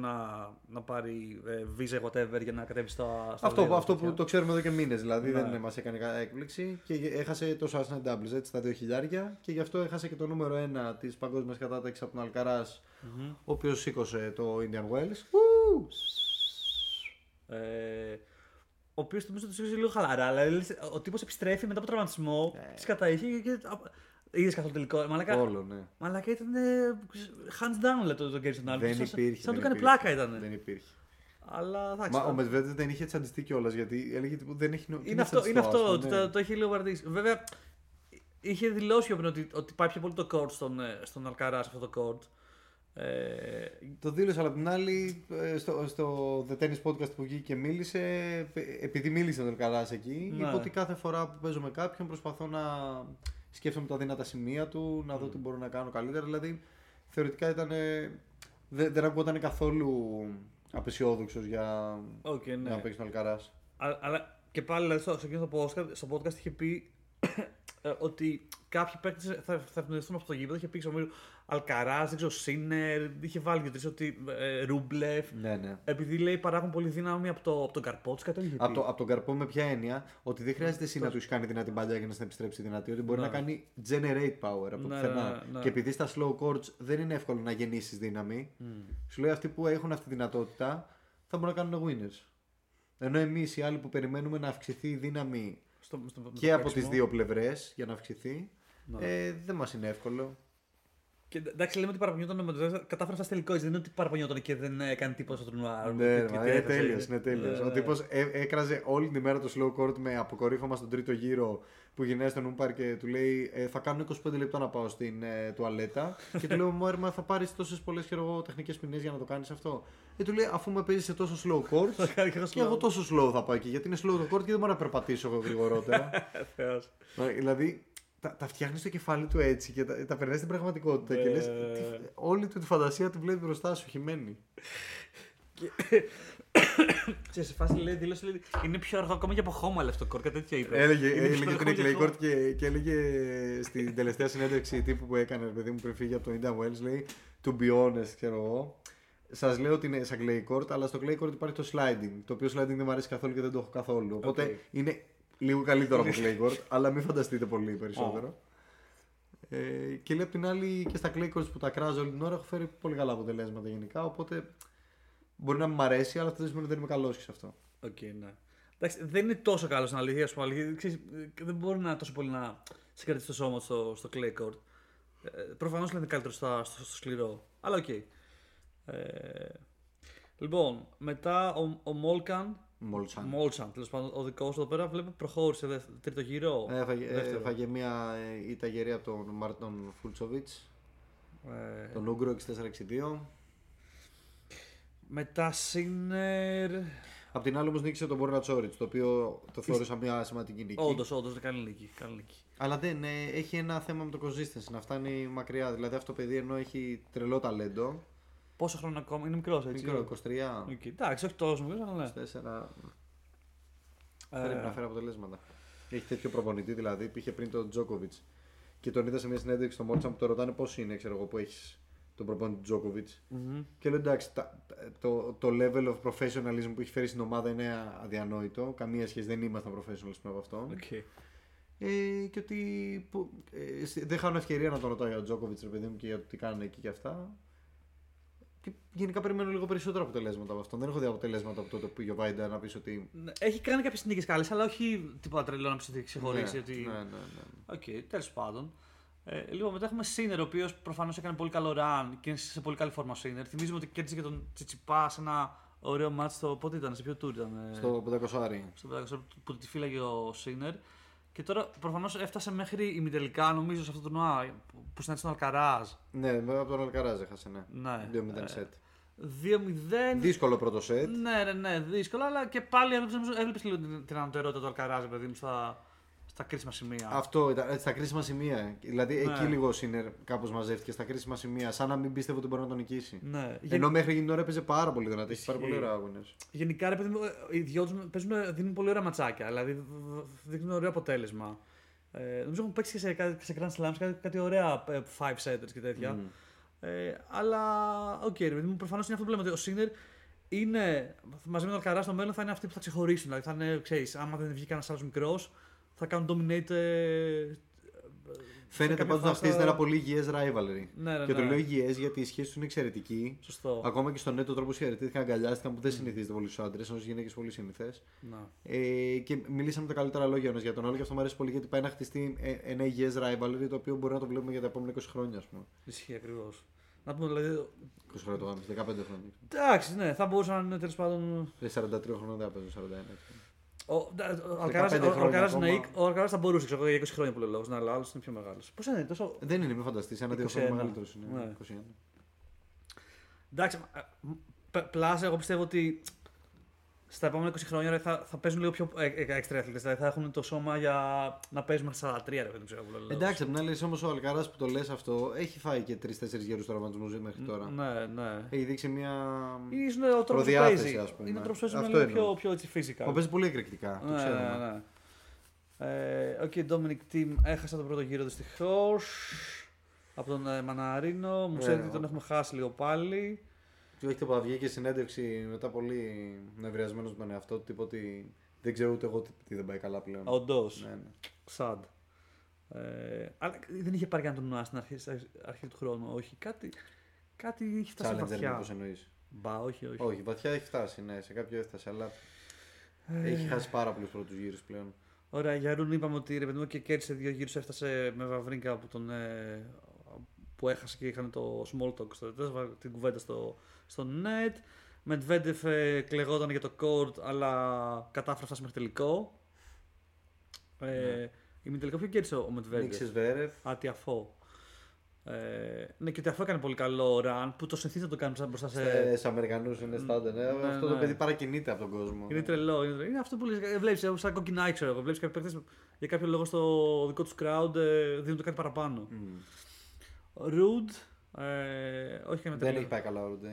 να πάρει visa whatever για να κατέβει στα αυτό που το ξέρουμε εδώ και μήνες, δηλαδή ναι. Δεν μας έκανε έκπληξη και έχασε το Sasha Doubles έτσι στα 2.000 και γι' αυτό έχασε και το νούμερο 1 της παγκόσμιας κατάταξης από τον Αλκαράς, ο οποίος σήκωσε το Indian Wells. Ο οποίος νομίζω το σήκωσε λίγο χαλαρά, αλλά ο τύπος επιστρέφει μετά από τραυματισμό, τις καταείχε και... Είδες καθόλου τελικό. Μαλάκα ήταν hands down το Γκέρι στον άλλο. Σαν να του κάνει πλάκα ήταν. Δεν υπήρχε. Αλλά θα ξέρω. Ο Μετβέντεφ δεν είχε τσαντιστεί κιόλας γιατί έλεγε ότι δεν έχει νόημα. Είναι αυτό. Το είχε λίγο βαρδίσει. Βέβαια είχε δηλώσει ότι πάει πιο πολύ το κορτ στον Αλκαράς αυτό το κορτ. Το δήλωσε, αλλά απ' την άλλη στο The Tennis Podcast που βγήκε και μίλησε, επειδή μίλησε ο Αλκαράς εκεί, είπε ότι κάθε φορά που παίζω με κάποιον προσπαθώ να. Σκέφτομαι τα δυνατά σημεία του, να δω τι μπορώ να κάνω καλύτερα. Δηλαδή, θεωρητικά ήταν. Δεν ακούγονταν καθόλου απεσιόδοξος για να παίξει τον Αλκαράς. Αλλά και πάλι δηλαδή, στο podcast είχε πει ότι κάποιοι παίκτες θα ευνοηθούν από το γήπεδο. Είχε πει ο Αλκαράς, δεν ξέρω, Σίνερ, είχε βάλει και τρεις ότι Ρούμπλεφ. Ναι. Επειδή λέει παράγουν πολύ δύναμη από τον Καρπό, από τον Καρπό με ποια έννοια, ότι δεν χρειάζεται εσύ να του κάνει δυνατή παλιά για να στην επιστρέψει δυνατή, ότι μπορεί να κάνει generate power από πουθενά. Και επειδή στα slow courts δεν είναι εύκολο να γεννήσει δύναμη, σου λέει αυτοί που έχουν αυτή τη δυνατότητα θα μπορούν να κάνουν winners. Ενώ εμείς οι άλλοι που περιμένουμε να αυξηθεί η δύναμη. Και από τις δύο πλευρές για να αυξηθεί. Δεν μας είναι εύκολο. Και εντάξει, λέμε ότι παραπονιόταν με τον. Κατάφερα στα τελικό. Δεν είναι ότι παραπονιόταν και δεν έκανε τίποτα στο τουρνουά. Ναι, είναι τέλειος. Ο τύπος έκραζε όλη την ημέρα το slow court με αποκορύφωμα στον τρίτο γύρο που γυρνάει στον Ούμπαρ και του λέει: θα κάνω 25 λεπτά να πάω στην τουαλέτα. Και του λέω: Μόρμα, θα πάρει τόσε πολλέ τεχνικέ ποινέ για να το κάνει αυτό. Και του λέει: αφού με παίζει σε τόσο slow court, και εγώ τόσο slow θα πάω εκεί. Γιατί είναι slow το court και δεν μπορώ να περπατήσω εγώ γρηγορότερα. Δηλαδή. Τα φτιάχνει στο κεφάλι του έτσι και τα περνάει στην πραγματικότητα. Και λες, όλη του τη φαντασία τη βλέπει μπροστά σου, χυμένη. Και σε φάση λέει, δήλωσε ότι είναι πιο αργό ακόμα και από χώμα αυτό το κορτ. Κάτι τέτοιο είπε. Έλεγε τον Clay Court και έλεγε στην τελευταία συνέντευξη τύπου που έκανε, παιδί μου, πριν φύγει από το Indian Wells, λέει to be honest, ξέρω εγώ. Σας λέω ότι είναι σαν Clay Court, αλλά στο Clay Court υπάρχει το sliding. Το οποίο sliding δεν μου αρέσει καθόλου και δεν το έχω καθόλου. Οπότε είναι. Λίγο καλύτερο από Clay Court, αλλά μην φανταστείτε πολύ περισσότερο. Και λέει απ' την άλλη και στα Clay Courts που τα κράζω όλη την ώρα έχω φέρει πολύ καλά αποτελέσματα γενικά. Οπότε μπορεί να μην μ' αρέσει, αλλά αυτό δεν σημαίνει ότι δεν είμαι καλός και σε αυτό. Οκ, ναι. Εντάξει, δεν είναι τόσο καλός στην αλήθεια, ας πούμε. Δεν μπορεί να τόσο πολύ να σε κρατήσει το σώμα στο Clay Court. Προφανώς είναι καλύτερο στο σκληρό, αλλά οκ. Λοιπόν, μετά ο Μόλκαν. Μόλτσαν, τέλος πάντων, ο δικός του εδώ πέρα βλέπω προχώρησε τρίτο γύρο. Έφαγε μία ήττα γερία από τον Μάρτιν Φούλτσοβιτς, τον Ούγκρο 64-62. Μετά Σίνερ. Απ' την άλλη όμως νίκησε τον Μπόρνα Τσόριτς, το οποίο το θεώρησα μία σημαντική νίκη. Όντως, καλή νίκη. Αλλά δεν έχει ένα θέμα με το consistency, να φτάνει μακριά. Δηλαδή αυτό το παιδί ενώ έχει τρελό ταλέντο. Πόσο χρόνο ακόμα, είναι μικρός έτσι. Μικρό, 23. Εντάξει, όχι τόσο μικρός, αλλά. 24. Πρέπει να φέρει αποτελέσματα. Έχει τέτοιο προπονητή δηλαδή. Πήγε πριν τον Τζόκοβιτς και τον είδα σε μια συνέντευξη στο Μόρτσαν που το ρωτάνε πώς είναι, ξέρω εγώ, που έχεις τον προπονητή Τζόκοβιτς. Mm-hmm. Και λέει εντάξει, το level of professionalism που έχει φέρει στην ομάδα είναι αδιανόητο. Καμία σχέση, δεν ήμασταν professionals πριν από αυτό. Okay. Και ότι. Δεν χάνω ευκαιρία να τον ρωτάω για τον Τζόκοβιτς, ρε παιδί μου, και για το τι κάνουν εκεί και αυτά. Και γενικά περιμένω λίγο περισσότερα αποτελέσματα από αυτόν. Δεν έχω δει αποτελέσματα από τότε που πήγε ο Βάιντα να πει ότι. Έχει κάνει κάποιες νίκες καλές, αλλά όχι τίποτα τρελό να ξεχωρίσει. Ναι. Οκ, τέλος πάντων. Λοιπόν, μετά έχουμε Σίνερ, ο οποίος προφανώς έκανε πολύ καλό ραν και είναι σε πολύ καλή φόρμα ο Σίνερ. Θυμίζουμε ότι κέρδισε και τον Τσιτσιπά σε ένα ωραίο μάτσο στο. Πότε ήταν, σε ποιο tour ήταν. Στο 500. Στο 500 που τη φύλαγε ο Σίνερ. Και τώρα προφανώς έφτασε μέχρι ημιτελικά, νομίζω, σε αυτό το τουρνουά που συνάντησε τον Αλκαράζ. Ναι, βέβαια από τον Αλκαράζ έχασε, ναι. 2-0 σετ. 2-0. Δύσκολο πρώτο σετ. Ναι, δύσκολο, αλλά και πάλι έβλεπε λίγο την ανωτερότητα του Αλκαράζ, παιδί μου, στα κρίσιμα σημεία. Αυτό ήταν, στα κρίσιμα σημεία. Δηλαδή εκεί λίγο ο Σίνερ κάπως μαζεύτηκε, στα κρίσιμα σημεία, σαν να μην πίστευε ότι μπορεί να τον νικήσει. Ναι. Ενώ μέχρι εκείνη την ώρα έπαιζε πάρα πολύ δυνατή. Έχει πάρα πολύ ωραία αγώνες. Γενικά, ρε παιδί μου, οι δυο του δίνουν πολύ ωραία ματσάκια. Δηλαδή δίνουν ωραίο αποτέλεσμα. Νομίζω έχουν παίξει και σε Grand Slams κάτι ωραία 5-setters και τέτοια. Mm. Αλλά οκ, ρε παιδί μου, προφανώς είναι αυτό που λέμε. Ο Σίνερ είναι μαζί με τον Αλκαράζ στο μέλλον, θα είναι αυτοί που θα ξεχωρίσουν. Δηλαδή θα είναι, ξέρεις, άμα δεν βγει κανένας άλλος μικρός. Θα κάνουν dominate. Φαίνεται πάντως να χτίζεται ένα πολύ υγιές rivalry. Ναι. Και το λέω υγιές γιατί η σχέση του είναι εξαιρετική. Σωστό. Ακόμα και στον νέτο τρόπο χαιρετήθηκαν, αγκαλιάστηκαν που δεν συνηθίζεται πολύ στους άντρες, ενώ στις γυναίκες πολύ συνηθές. Και μιλήσαμε τα καλύτερα λόγια ένας για τον άλλο και αυτό μου αρέσει πολύ γιατί πάει να χτιστεί ένα υγιές rivalry το οποίο μπορεί να το βλέπουμε για τα επόμενα 20 χρόνια, ας πούμε. Ισχύει ακριβώς. Να πούμε δηλαδή. 20 χρόνια το γάμισε, 15 χρόνια. Εντάξει, ναι, θα μπορούσαν να είναι τέλος πάντων. 43 χρόνια, 41. Ο Αλκαράζ θα μπορούσε ξέρω, για 20 χρόνια που λέω λόγος, αλλά άλλος είναι πιο μεγάλος. Πώς είναι τόσο. Δεν είναι, μη φανταστείς, ένα-δύο χρόνια μεγαλύτερος είναι. 21. Εντάξει, πλάσε, εγώ πιστεύω ότι στα επόμενα 20 χρόνια θα παίζουν λίγο πιο έξτρα αθλητές. Δηλαδή θα έχουν το σώμα για να παίζουν στα 43, ρε παιδί μου. Εντάξει, απ' την άλλη όμως ο Αλκαράζ που το λες αυτό έχει φάει και 3-4 γύρους τραυματισμού μέχρι τώρα. Ναι. Έχει δείξει μια. Είναι ο τρόπος που παίζει. Είναι ο τρόπος που παίζει λίγο πιο έτσι φυσικά. Ο παίζει πολύ εκρηκτικά. Το ξέρουμε. Οκ, Dominic Thiem έχασα τον πρώτο γύρο δυστυχώς. Από τον Μαναρίνο. Μου ξέρετε ότι τον έχουμε χάσει λίγο πάλι. Έχει τίποτα, βγήκε συνέντευξη μετά πολύ νευριασμένος με τον εαυτό του, ότι δεν ξέρω ούτε εγώ τι δεν πάει καλά πλέον. Όντως. Sad. Αλλά δεν είχε πάρει κανένα τουρνουά στην αρχή του χρόνου, όχι. Κάτι είχε φτάσει βαθιά. Challenger, μήπως εννοείς. Μπα, όχι. Όχι, βαθιά έχει φτάσει, ναι, σε κάποιο έφτασε, αλλά έχει χάσει πάρα πολλούς πρώτους γύρους πλέον. Ωραία, για Ρουν είπαμε ότι ρε παιδί μου και κέρδισε δύο γύρους, έφτασε με Βαβρίνκα που που έχασε και είχαν το small talk στο την κουβέντα στο net. Medvedev κλεγόταν για το court, αλλά κατάφερε να φτάσει μέχρι τελικό. Η τελικό ποιο κέρδισε ο Medvedev? Νίξης Βέρεφ. Ατιαφό. Ναι, και ο Τιαφό έκανε πολύ καλό run που το συνηθίζει να το κάνει μπροστά σε Αμερικανούς. Είναι στάνταρ. Αυτό το παιδί παρακινείται από τον κόσμο. Είναι τρελό. Είναι αυτό που βλέπει. Σαν κοκκινά, ξέρω εγώ. Βλέπει κάποιοι παίκτες για κάποιο λόγο στο δικό του crowd δίνουν το κάτι παραπάνω. Ρουντ. Δεν έχει πάει καλά ο Ρουντ.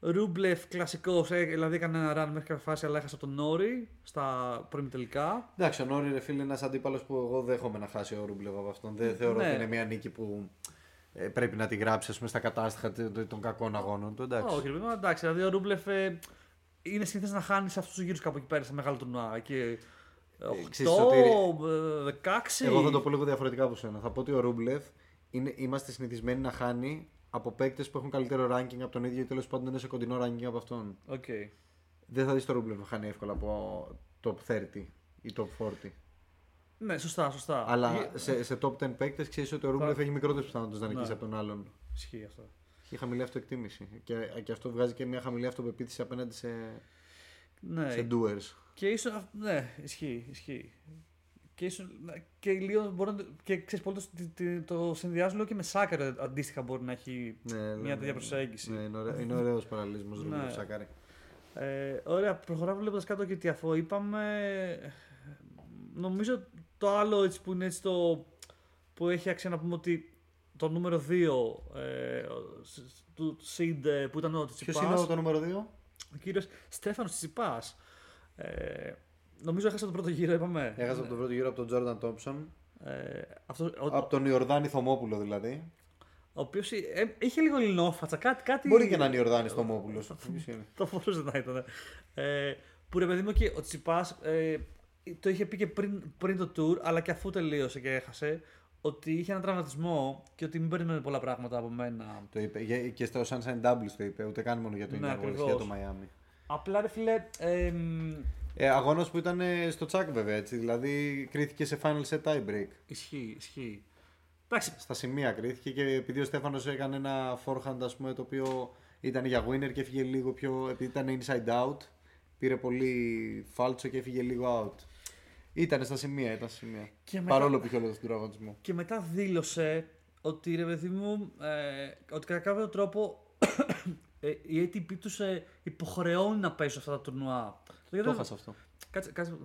Ρούμπλεφ, κλασικό, δηλαδή έκανε ένα run μέχρι κάποια φάση, αλλά έχασε από τον Νόρι στα προημιτελικά. Εντάξει, ο Νόρι ρε φίλε είναι ένας αντίπαλος που εγώ δέχομαι να χάσει ο Ρούμπλεφ από αυτόν. Δεν θεωρώ ότι είναι μια νίκη που πρέπει να τη γράψει ας πούμε, στα κατάστοιχα των κακών αγώνων του. Όχι, εντάξει, δηλαδή ο Ρούμπλεφ είναι συνήθως να χάνει σε αυτούς τους γύρους κάπου εκεί πέρα, σε μεγάλο τουρνουά. Και 8, 16. Εγώ θα το πω λίγο διαφορετικά από σένα. Θα πω ότι ο Ρούμπλεφ είμαστε συνηθισμένοι να χάνει από παίκτες που έχουν καλύτερο ranking από τον ίδιο ή τέλος πάντων είναι σε κοντινό ranking από αυτόν. Okay. Δεν θα δεις το Ρούμπλεφ να χάνει εύκολα από top 30 ή top 40. Ναι, σωστά. Αλλά σε top 10 παίκτες ξέρεις ότι ο Ρούμπλεφ έχει μικρότερες πιθανότητες να νικήσει από τον άλλον. Ισχύει αυτό. Έχει χαμηλή αυτοεκτίμηση. Και αυτό βγάζει και μια χαμηλή αυτοπεποίθηση απέναντι σε doers. Και ίσως. Ναι, ισχύει. Και λίγο μπορεί να. Και ξέρεις πολύ το συνδυάζω και με Σάκαρη αντίστοιχα μπορεί να έχει μια τέτοια προσέγγιση. Ναι, είναι ωραίος παραλληλισμός Ρούμπλεφ Σάκαρη. Ωραία, προχωράμε βλέποντας κάτω και Τιαφό. Είπαμε. Νομίζω το άλλο έτσι, που είναι έτσι το. Που έχει αξία να πούμε ότι το νούμερο 2 του Σιντ που ήταν ο Τσιτσιπάς. Ποιος είναι το νούμερο 2? Ο κύριος Στέφανος Τσιτσιπάς. Νομίζω έχασε από τον πρώτο γύρο, είπαμε. Έχασε από τον πρώτο γύρο από τον Τζόρνταν Τόμψον. Από τον Ιορδάνη Θωμόπουλο δηλαδή. Ο οποίος είχε λίγο λινόφατσα, κάτι. Μπορεί και να είναι Ιορδάνης Θωμόπουλος. Το φορούσε να ήταν. Που ρε παιδί μου και ο Τσιπάς το είχε πει και πριν το tour, αλλά και αφού τελείωσε και έχασε, ότι είχε έναν τραυματισμό και ότι μην περιμένει πολλά πράγματα από μένα. Το είπε και στο Sunshine Doubles το είπε, ούτε καν μόνο για το Ιντερνετ, για το Miami. Απλά ρε φίλε. Αγώνας που ήταν στο τσακ βέβαια έτσι, δηλαδή κρίθηκε σε final set tie break. Ισχύει. Στα σημεία κρίθηκε και επειδή ο Στέφανος έκανε ένα forehand ας πούμε το οποίο ήταν για winner και έφυγε λίγο πιο, επειδή ήταν inside out πήρε πολύ φάλτσο και έφυγε λίγο out. Ήταν στα σημεία. Παρόλο που είχε όλο τον τραυματισμό. Και μετά δήλωσε ότι ρε παιδί μου, ότι κατά κάποιο τρόπο η ATP τους υποχρεώνει να παίζουν αυτά τα τουρνουά. Το έχασα αυτό. Κάτσε.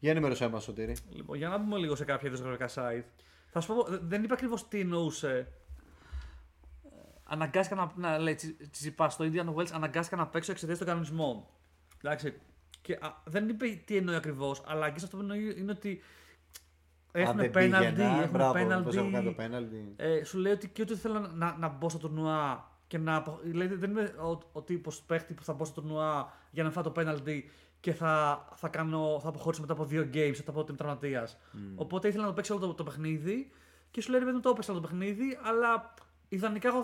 Για ενημέρωσέ μας, Σωτήρη. Λοιπόν, για να μπούμε λίγο σε κάποια δισκογραφικά site. Θα σου πω, δεν είπα ακριβώς τι εννοούσε. Αναγκάστηκα να λέει Τσιτσιπάς στο Indian Wells, αναγκάστηκα να παίξω εξαιτίας των κανονισμών. Εντάξει. Και δεν είπε τι εννοεί ακριβώς, αλλά αγγίζει αυτό που εννοεί είναι ότι έχουν πέναλτι. Σου λέει ότι και ότι θέλω να μπω στα τουρνουά. Και δηλαδή δεν είμαι ο τύπος παίχτη που θα μπω στο τουρνουά για να φάω το πέναλτι και θα αποχωρήσω μετά από 2 games, μετά από την τραυματίας. Οπότε ήθελα να το παίξω όλο το παιχνίδι και σου λέει δεν το έπαιξα το παιχνίδι, αλλά ιδανικά εγώ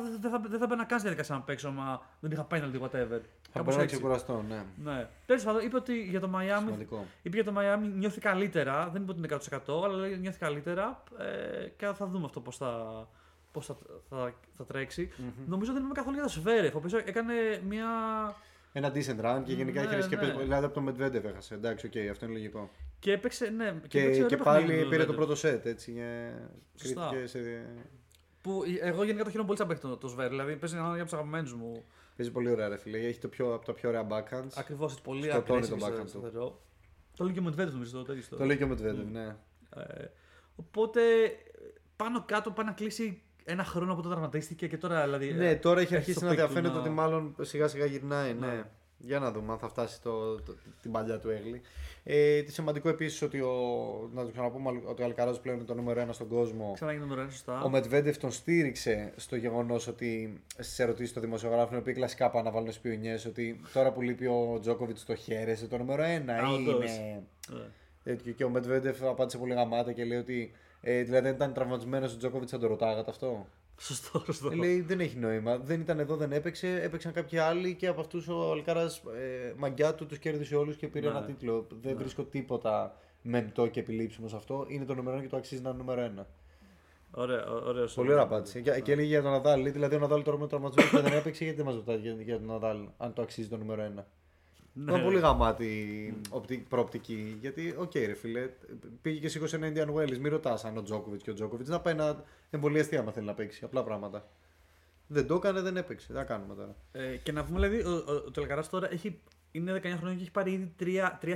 δεν θα μπαίνα καν στη διαδικασία να παίξω, μα δεν είχα πέναλτι, whatever. Θα μπορούσα να ξεκουραστώ, ναι. Τέλος πάντων, είπε ότι για το Miami νιώθει καλύτερα. Δεν είπε ότι είναι 100%, αλλά νιώθει καλύτερα και θα δούμε αυτό πώς θα τρέξει. Νομίζω δεν είμαι καθόλου για το Σβέρεφ, ο οποίος έκανε ένα decent run και γενικά είχε σκεπές. Δηλαδή από τον Medvedev έχασε. Εντάξει, αυτό είναι λογικό. Και έπαιξε, και πάλι πήρε το πρώτο set, έτσι. Κρίθηκε σε. Που εγώ γενικά το χειρό πολύ σαν παίχτη το Σβέρεφ. Δηλαδή παίζει έναν από τους αγαπημένους μου. Παίζει πολύ ωραία ρε φίλε. Έχει από τα πιο ωραία backhands. Ακριβώς, έτσι πολύ aggressive. Το λέει και ο Medvedev νομίζω. Το λέει και ο Medvedev, ναι. Οπότε πάνω κάτω πάει να κλείσει. Ένα χρόνο από το τραυματίστηκε και τώρα δηλαδή. Ναι, τώρα έχει αρχίσει να διαφαίνεται ότι μάλλον σιγά σιγά γυρνάει. Ναι. Για να δούμε αν θα φτάσει την παλιά του έγκλη. Σημαντικό επίσης ότι να το ξαναπούμε ότι ο Αλκαράζ πλέον είναι το νούμερο 1 στον κόσμο. Ξαναγίνει το νούμερο 1, σωστά. Ο Medvedev τον στήριξε στο γεγονός ότι στις ερωτήσεις των δημοσιογράφων, οι οποίοι κλασικά πάνε να βάλουν σπιουνιές, ότι τώρα που λείπει ο Τζόκοβιτς το χαίρεσε το νούμερο 1. Και ο Medvedev απάντησε πολύ γαμάτα και λέει ότι. Δηλαδή, αν ήταν τραυματισμένος ο Τζόκοβιτς, θα το ρωτάγατε αυτό. Σωστό. Λέει δεν έχει νόημα. Δεν ήταν εδώ, δεν έπαιξε. Έπαιξαν κάποιοι άλλοι και από αυτούς ο Αλκαράζ μαγκιά του κέρδισε όλους και πήρε ένα τίτλο. Δεν βρίσκω τίποτα μεμπτό και επιλήψιμο σε αυτό. Είναι το νούμερο 1 και το αξίζει να είναι νούμερο 1. Πολύ ωραία απάντηση. Και έλεγε για τον Ναδάλ. Δηλαδή, ο Ναδάλ τώρα με τραυματισμό και δεν έπαιξε, γιατί δεν μας ρωτάει για τον Ναδάλ, αν το αξίζει το νούμερο 1. Ήταν πολύ γαμάτη προοπτική. Γιατί, οκ, ρε φίλε, πήγε και σήκωσε ένα Indian Wells. Μην ρωτάς αν ο Τζόκοβιτς και ο Τζόκοβιτς να πάει να εμβολιαστεί άμα θέλει να παίξει. Απλά πράγματα. Δεν το έκανε, δεν έπαιξε. Δεν κάνουμε τώρα. Και να πούμε, δηλαδή, ο Τσαλκαράς τώρα είναι 19 χρόνια και έχει πάρει ήδη 3.000.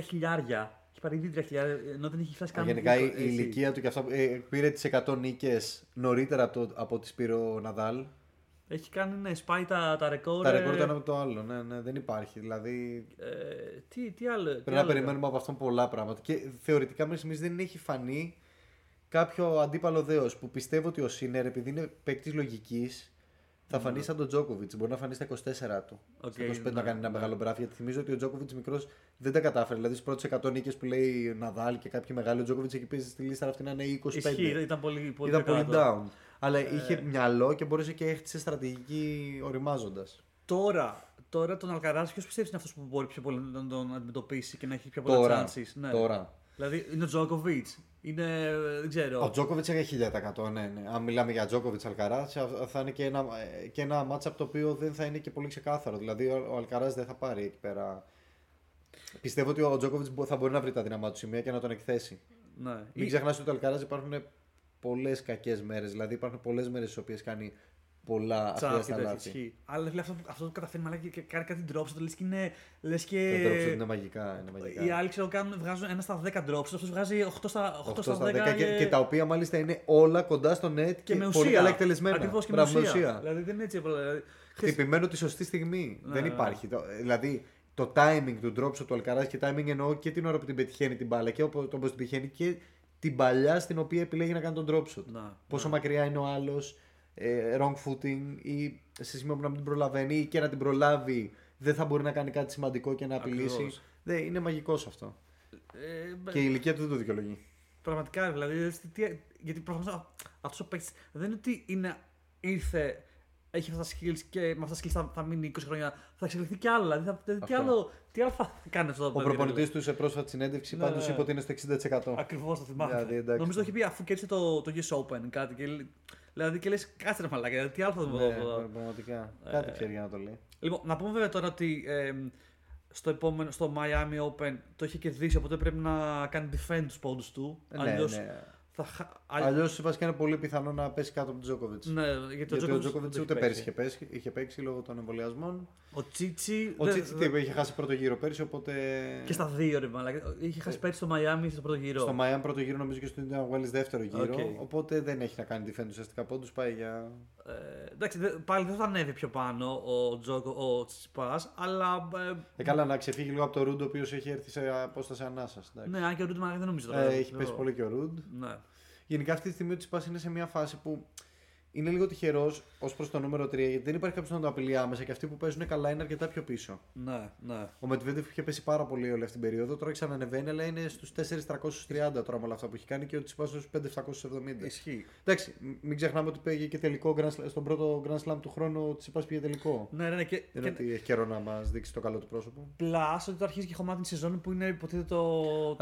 Έχει πάρει ήδη 3.000, ενώ δεν έχει φτάσει καν. Γενικά η ηλικία του και αυτά. Πήρε τις 100 νίκες νωρίτερα από ό,τι πήρε ο Ναδάλ. Έχει κάνει να σπάει τα ρεκόρ. Τα ρεκόρ ήταν από το άλλο, ναι, δεν υπάρχει. Δηλαδή. Τι άλλο. Πρέπει να περιμένουμε από αυτόν πολλά πράγματα. Και θεωρητικά μέχρι στιγμής δεν έχει φανεί κάποιο αντίπαλο δέος που πιστεύω ότι ο Σίνερ, επειδή είναι παίκτης λογικής, θα φανεί σαν τον Τζόκοβιτς. Μπορεί να φανεί στα 24 του. Okay, στα 25 να κάνει ένα μεγάλο μπράφι. Γιατί θυμίζω ότι ο Τζόκοβιτς μικρός δεν τα κατάφερε. Δηλαδή στις πρώτες 100 νίκες που λέει Ναδάλ και κάποιοι μεγάλοι, ο Τζόκοβιτς εκεί πέσει στη λίστα αυτή να είναι 25. Ισχύει, ήταν πολύ down. Αλλά είχε μυαλό και μπορούσε και έχτισε στρατηγική οριμάζοντας. Τώρα τον Αλκαράζ, ποιος πιστεύει είναι αυτός που μπορεί πιο πολύ να τον αντιμετωπίσει και να έχει πιο πολλά chances. Ναι. Τώρα. Δηλαδή είναι ο Τζόκοβιτς. Είναι, δεν ξέρω. Ο Τζόκοβιτς έχει 1000%. Ναι. Αν μιλάμε για Τζόκοβιτς Αλκαράζ, θα είναι και ένα match-up το οποίο δεν θα είναι και πολύ ξεκάθαρο. Δηλαδή ο Αλκαράζ δεν θα πάρει εκεί πέρα. Πιστεύω ότι ο Τζόκοβιτς θα μπορεί να βρει τα δυναμά του σημεία και να τον εκθέσει. Ναι. Μην ξεχνάς ότι ο Αλκαράζ υπάρχουν πολλές κακές μέρες. Δηλαδή υπάρχουν πολλές μέρες στις οποίες κάνει πολλά αστεία λάθη. Αλλά αυτό το καταφέρει μαλάκα και κάνει κάτι drops. Το λες και είναι. Τα drops είναι μαγικά. Οι άλλοι ξέρω βγάζουν 1 στα 10 drops. Αυτός βγάζει 8 στα 10. Και τα οποία μάλιστα είναι όλα κοντά στο net και με ουσία. Πολύ καλά εκτελεσμένα. Ακριβώς και με ουσία. Δηλαδή δεν είναι έτσι. Χτυπημένο τη σωστή στιγμή. Δεν υπάρχει. Δηλαδή το timing του drops του Αλκαράζ και timing εννοώ και την ώρα που την πετυχαίνει την μπάλα και όπως την πετυχαίνει και την παλιά στην οποία επιλέγει να κάνει τον drop shot. Πόσο μακριά είναι ο άλλος. Wrong footing ή σε σημείο που να μην την προλαβαίνει ή και να την προλάβει δεν θα μπορεί να κάνει κάτι σημαντικό και να απειλήσει. Δεν, είναι μαγικός αυτό. Και η ηλικία του δεν το δικαιολογεί. Πραγματικά δηλαδή. Γιατί προφανώς αυτός ο παίκτης δεν είναι ότι ήρθε, έχει αυτά τα skills και με αυτά τα skills θα μείνει 20 χρόνια. Θα εξελιχθεί κι άλλα. Δηλαδή, τι άλλο θα κάνει αυτό το πράγμα. Ο προπονητής του σε πρόσφατη συνέντευξη πάντως είπε ότι είναι στο 60%. Ακριβώς το θυμάμαι. Νομίζω το έχει πει αφού κέρδισε το US Open κάτι. Δηλαδή και λες κάτσε ρε μαλάκα, δηλαδή τι άλλο θα το πω εδώ. Πραγματικά, κάτι ξέρει για να το λέει. Λοιπόν, να πούμε βέβαια τώρα ότι στο Miami Open το είχε κερδίσει, οπότε πρέπει να κάνει defend τους πόντους του. Ναι. Αλλιώς βασικά είναι πολύ πιθανό να πέσει κάτω από τον Τζόκοβιτς. Ναι, γιατί ο Τζόκοβιτς ούτε πέρυσι είχε παίξει λόγω των εμβολιασμών. Ο Τσίτσι είχε χάσει πρώτο γύρο πέρυσι, οπότε. Και στα δύο ρε μαλάκα. Είχε χάσει πέρυσι στο Μαϊάμι στο πρώτο γύρο. Στο Μαϊάμι πρώτο γύρο νομίζω και στο Indian Wells δεύτερο γύρο. Okay. Οπότε δεν έχει να κάνει defend ουσιαστικά πόντους. Πάει για. Εντάξει, πάλι δεν θα ανέβει πιο πάνω ο Τσιτσιπάς, αλλά. Καλά να ξεφύγει λίγο από το Ρουντ, ο οποίος έχει έρθει σε απόσταση ανάσας. Ναι, αν και ο Ρουντ δεν νομίζω. Έχει πέσει πολύ και ο Ρουντ. Γενικά αυτή τη στιγμή ο Τσιτσιπάς είναι σε μια φάση που είναι λίγο τυχερός ως προς το νούμερο 3, γιατί δεν υπάρχει κάποιος να το απειλεί άμεσα και αυτοί που παίζουν καλά είναι αρκετά πιο πίσω. Ναι. Ο Μετβέντεφ είχε πέσει πάρα πολύ όλη αυτή την περίοδο, τώρα ξανανεβαίνει, αλλά είναι στους 4.330 τώρα με όλα αυτά που έχει κάνει και ο Τσιτσιπάς στους 5.770. Ισχύει. Εντάξει, μην ξεχνάμε ότι πήγε και τελικό στον πρώτο Grand Slam του χρόνου, ο Τσιτσιπάς πήγε τελικό. Ναι. Δεν είναι ότι έχει καιρό να μας δείξει το καλό του πρόσωπο. Πλά, ότι το αρχίζει και χωμάτι τη σεζόν που είναι υποτίθεται το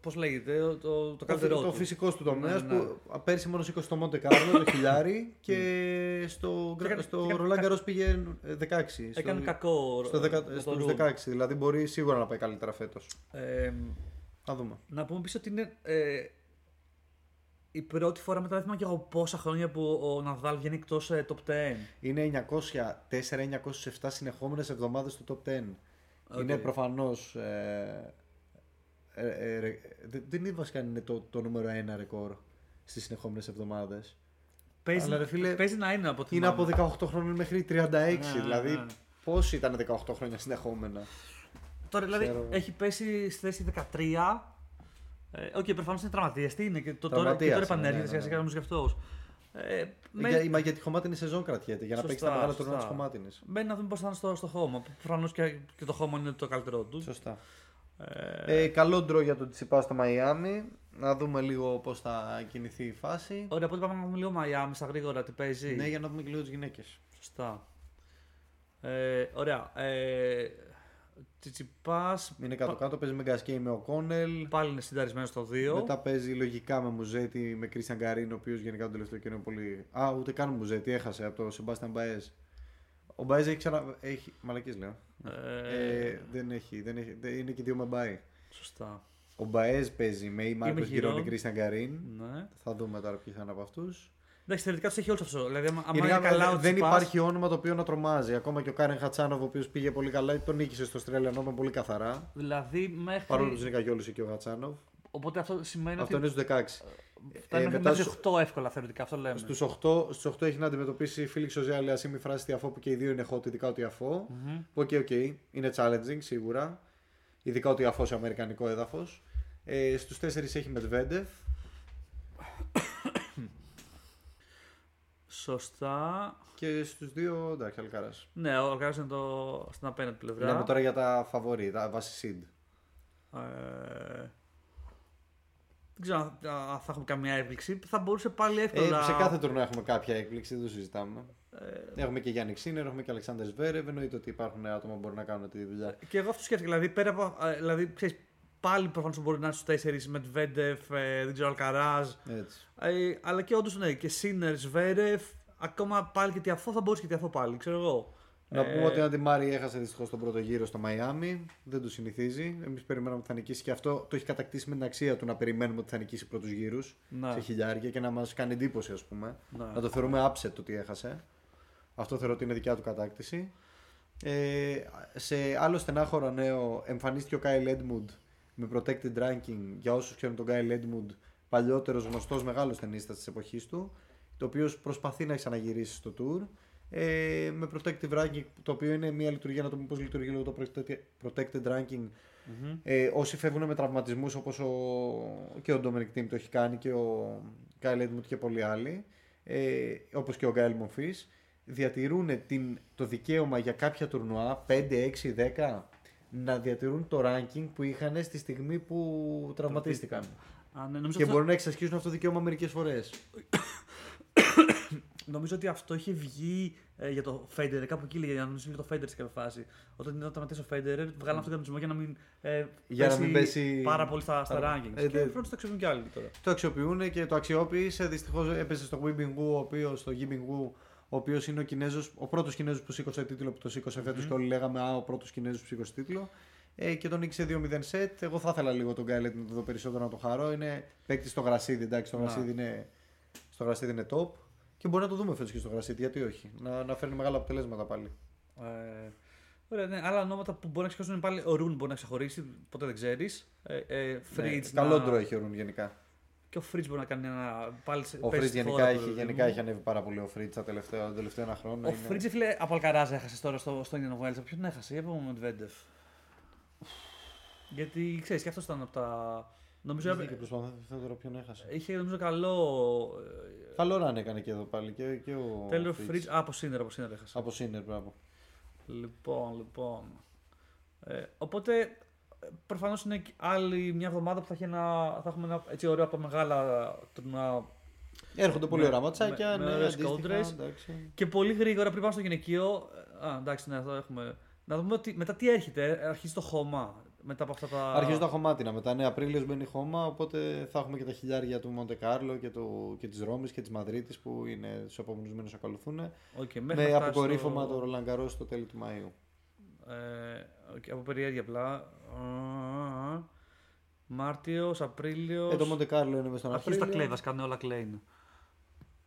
πώς λέγεται, το καλύτερό. Το φυσικό του τομέα που πέρσι μόνο 20 στο Monte Carlo, και στο Roland Garros πήγε 16. Έκανε κακό στους 16, δηλαδή μπορεί σίγουρα να πάει καλύτερα φέτος. Να δούμε. Να πούμε επίσης ότι είναι η πρώτη φορά μετά, δεν θυμάμαι και εγώ πόσα χρόνια, που ο Ναδάλ βγαίνει εκτός top 10. Είναι 904-907 συνεχόμενες εβδομάδες του top 10. Okay. Είναι προφανώς. Δεν είναι βασικά είναι το νούμερο 1 ρεκόρ στις συνεχόμενες εβδομάδες. Παίζει να είναι από την. Είναι από 18 χρόνια μέχρι 36. Δηλαδή, πώς ήταν 18 χρόνια συνεχόμενα. Τώρα, δηλαδή, έχει πέσει στη θέση 13. Προφανώς είναι τραυματίας. Τι είναι, και τώρα επανέρχεται σιγά-σιγά όμως γι' αυτό. Μα γιατί χωμάτινη σεζόν κρατιέται, για να παίξει τα μεγάλα τουρνουά της χωμάτινης. Μένει να δούμε πώς θα είναι στο χώμα. Προφανώς και το χώμα είναι το καλύτερό του. Σωστά. Καλό ντρο για τον Τσιτσιπά στο Μαϊάμι. Να δούμε λίγο πώς θα κινηθεί η φάση. Ωραία, οπότε πάμε να δούμε λίγο Μαϊάμι στα γρήγορα τι παίζει. Ναι, για να δούμε και λίγο τις γυναίκες. Σωστά. Ωραία. Τσιτσιπάς. Είναι κάτω-κάτω, παίζει με Γκασκέι, με O'Connell. Πάλι είναι συνταρισμένο στο 2. Μετά παίζει λογικά με Μουζέτη, με Κρίστιαν Γκαρίν, ο οποίος γενικά τον τελευταίο καιρό είναι πολύ. Α, ούτε καν Μουζέτη, έχασε από τον Σεμπάστιαν Μπαέζ. Ο Μπαέζ έχει ξανα. Έχει... Μαλακής λέω. Δεν έχει. Είναι και δύο με Μπάι. Σωστά. Ο Μπαέζ παίζει με η Μάρκος Γκιρόνι, Κρίστιαν Γκαρίν. Ναι. Θα δούμε τώρα ποιοι θα είναι από αυτούς. Εντάξει, θεωρητικά του έχει όλου αυτό. Δηλαδή, δεν υπάρχει όνομα το οποίο να τρομάζει. Ακόμα και ο Κάρεν Χατσάνοβ, ο οποίος πήγε πολύ καλά, τον νίκησε στο Australian Open πολύ καθαρά. Δηλαδή, μέχρι... Παρόλο που του νίκαγε όλου εκεί ο Χατσάνοβ. Οπότε αυτό σημαίνει αυτό ότι. Αυτό είναι στου 16. Μετά στου 8 εύκολα θεωρητικά, αυτό λέμε. Στου 8 έχει να αντιμετωπίσει Φίλιξ Οζέ Αλιασίμι, Φράση Τιαφό, που και οι δύο είναι hot, ειδικά ο Τιαφό. Που okay, είναι challenging σίγουρα. Ειδικά ο Τιαφό σε αμερικανικό έδαφος. Στου 4 έχει Μετβέντεφ. Σωστά. Και στους δύο, εντάξει, Αλκάρας. Ναι, ο Αλκάρας είναι στην απέναντι πλευρά. Λέμε τώρα για τα φαβορί, τα βάση seed. Δεν ξέρω αν θα έχουμε καμία έκπληξη. Θα μπορούσε πάλι εύκολα. Σε κάθε τουρνουά έχουμε κάποια έκπληξη, δεν το συζητάμε. Έχουμε και Γιάννη Ξίνερ, έχουμε και Αλεξάνδρ Σβέρεβ. Εννοείται ότι υπάρχουν άτομα που μπορούν να κάνουν τη δουλειά. Και εγώ αυτό σκέφτηκα. Δηλαδή, πέρα από. Δηλαδή, ξέρεις, πάλι προφανώς μπορεί να είναι στους 4 Μετβέντεφ, δεν ξέρω, Αλκαράζ. Αλλά και όντως ναι, και Σίνερ, Σβέρεφ, ακόμα πάλι και Τιαφό, θα μπορούσε και Τιαφό πάλι, ξέρω εγώ. Να πούμε ότι αν τη Μάρη έχασε δυστυχώς τον πρώτο γύρο στο Μαϊάμι, δεν το συνηθίζει. Εμείς περιμέναμε ότι θα νικήσει και αυτό το έχει κατακτήσει με την αξία του να περιμένουμε ότι θα νικήσει πρώτους γύρους σε χιλιάρια και να μας κάνει εντύπωση, ας πούμε. Ναι. Να το θεωρούμε upset ότι έχασε. Αυτό θεωρώ ότι είναι δικιά του κατάκτηση. Σε άλλο στενάχωρο νέο εμφανίστηκε ο Κάιλ Έντμουντ. Με protected ranking, για όσους ξέρουν τον Γκάιλ Έντμουντ, παλιότερος γνωστός μεγάλος τενίστας της εποχής του, το οποίος προσπαθεί να ξαναγυρίσει στο tour. Με protected ranking, το οποίο είναι μια λειτουργία, να το πούμε πώς λειτουργεί λόγω το protected ranking. Όσοι φεύγουν με τραυματισμούς, όπως και ο Dominic Thiem το έχει κάνει και ο Γκάιλ Έντμουντ και πολλοί άλλοι, όπως και ο Γκάιλ Μοφής, διατηρούν το δικαίωμα για κάποια τουρνουά 5, 6, 10. Να διατηρούν το ranking που είχαν στη στιγμή που τραυματίστηκαν. Και μπορούν να εξασκήσουν αυτό το δικαίωμα μερικές φορές. Νομίζω ότι αυτό έχει βγει για το Federer, κάπου εκεί για να νομίζω για το Federer σε κάποια φάση. Όταν ήταν τραυματίας ο Federer, βγάλαν αυτόν τον κανονισμό για να μην πέσει πάρα πολύ στα rankings. Και φρόντως το αξιοποιούν κι άλλοι τώρα. Το αξιοποιούν και το αξιοποίησε. Δυστυχώς έπεσε στο Woo, ο οποίος είναι ο πρώτος Κινέζος που σήκωσε τίτλο που το σήκωσε φέτος και όλοι λέγαμε ο πρώτος Κινέζος που σήκωσε τίτλο και τον νίκησε 2-0 σετ. Εγώ θα ήθελα λίγο τον Γκάιλ Έντμουντ να το δω περισσότερο, να το χαρώ. Είναι παίκτη στο γρασίδι, εντάξει, στο γρασίδι είναι top και μπορεί να το δούμε φέτος και στο γρασίδι, γιατί όχι, να φέρνει μεγάλα αποτελέσματα πάλι. Ωραία, ναι, άλλα ονόματα που μπορεί να ξεχωρίσουν πάλι ο Ρουν μπορεί να ξεχωρίσει, ποτέ δεν ξέρεις. Καλό ντρο έχει ο Ρουν γενικά. Και ο Φριτς μπορεί να κάνει πάλι σε πέσει στη χώρα. Ο Φριτς γενικά έχει ανέβει πάρα πολύ ο Φριτς τα τελευταία ένα χρόνο. Ο Φριτς, φίλε, από Αλκαράζ έχασε τώρα στο Indian Wells. Ποιον τον έχασε, είπαμε με Μετβέντεφ. Γιατί ξέρεις, και αυτό ήταν από τα. Νομίζω ότι. Και προσπαθώ τώρα ποιον έχασε. Είχε νομίζω καλό ραν έκανε και εδώ πάλι. Και ο Φριτς. Από Σίνερ έχασε. Από Σίνερ, μπράβο. Λοιπόν. Οπότε. Προφανώς είναι άλλη μια εβδομάδα που θα έχουμε ένα έτσι ωραίο από μεγάλα τουρνουά. Έρχονται πολύ ωραία ματσάκια, ωραίες κόντρες. Και πολύ γρήγορα πριν πάμε στο γυναικείο. Εντάξει, ναι, εδώ έχουμε. Να δούμε ότι μετά τι έρχεται. Αρχίζει το χώμα. Μετά από αυτά τα. Αρχίζει τα χωμάτινα. Μετά ναι, Απρίλιος μπαίνει χώμα. Οπότε θα έχουμε και τα χιλιάρια του Μοντεκάρλο και τη Ρώμη και τη Μαδρίτη που είναι στους επόμενους μήνες ακολουθούν. Okay, με αποκορύφωμα το Ρολαν Γκαρός στο τέλη του Μαΐου. Από περιέργεια απλά. Μάρτιος, Απρίλιος. Το Μοντε Κάρλο είναι μες στον Απρίλιο. Αρχίζει τα κλέι, βασικά, όλα κλέι.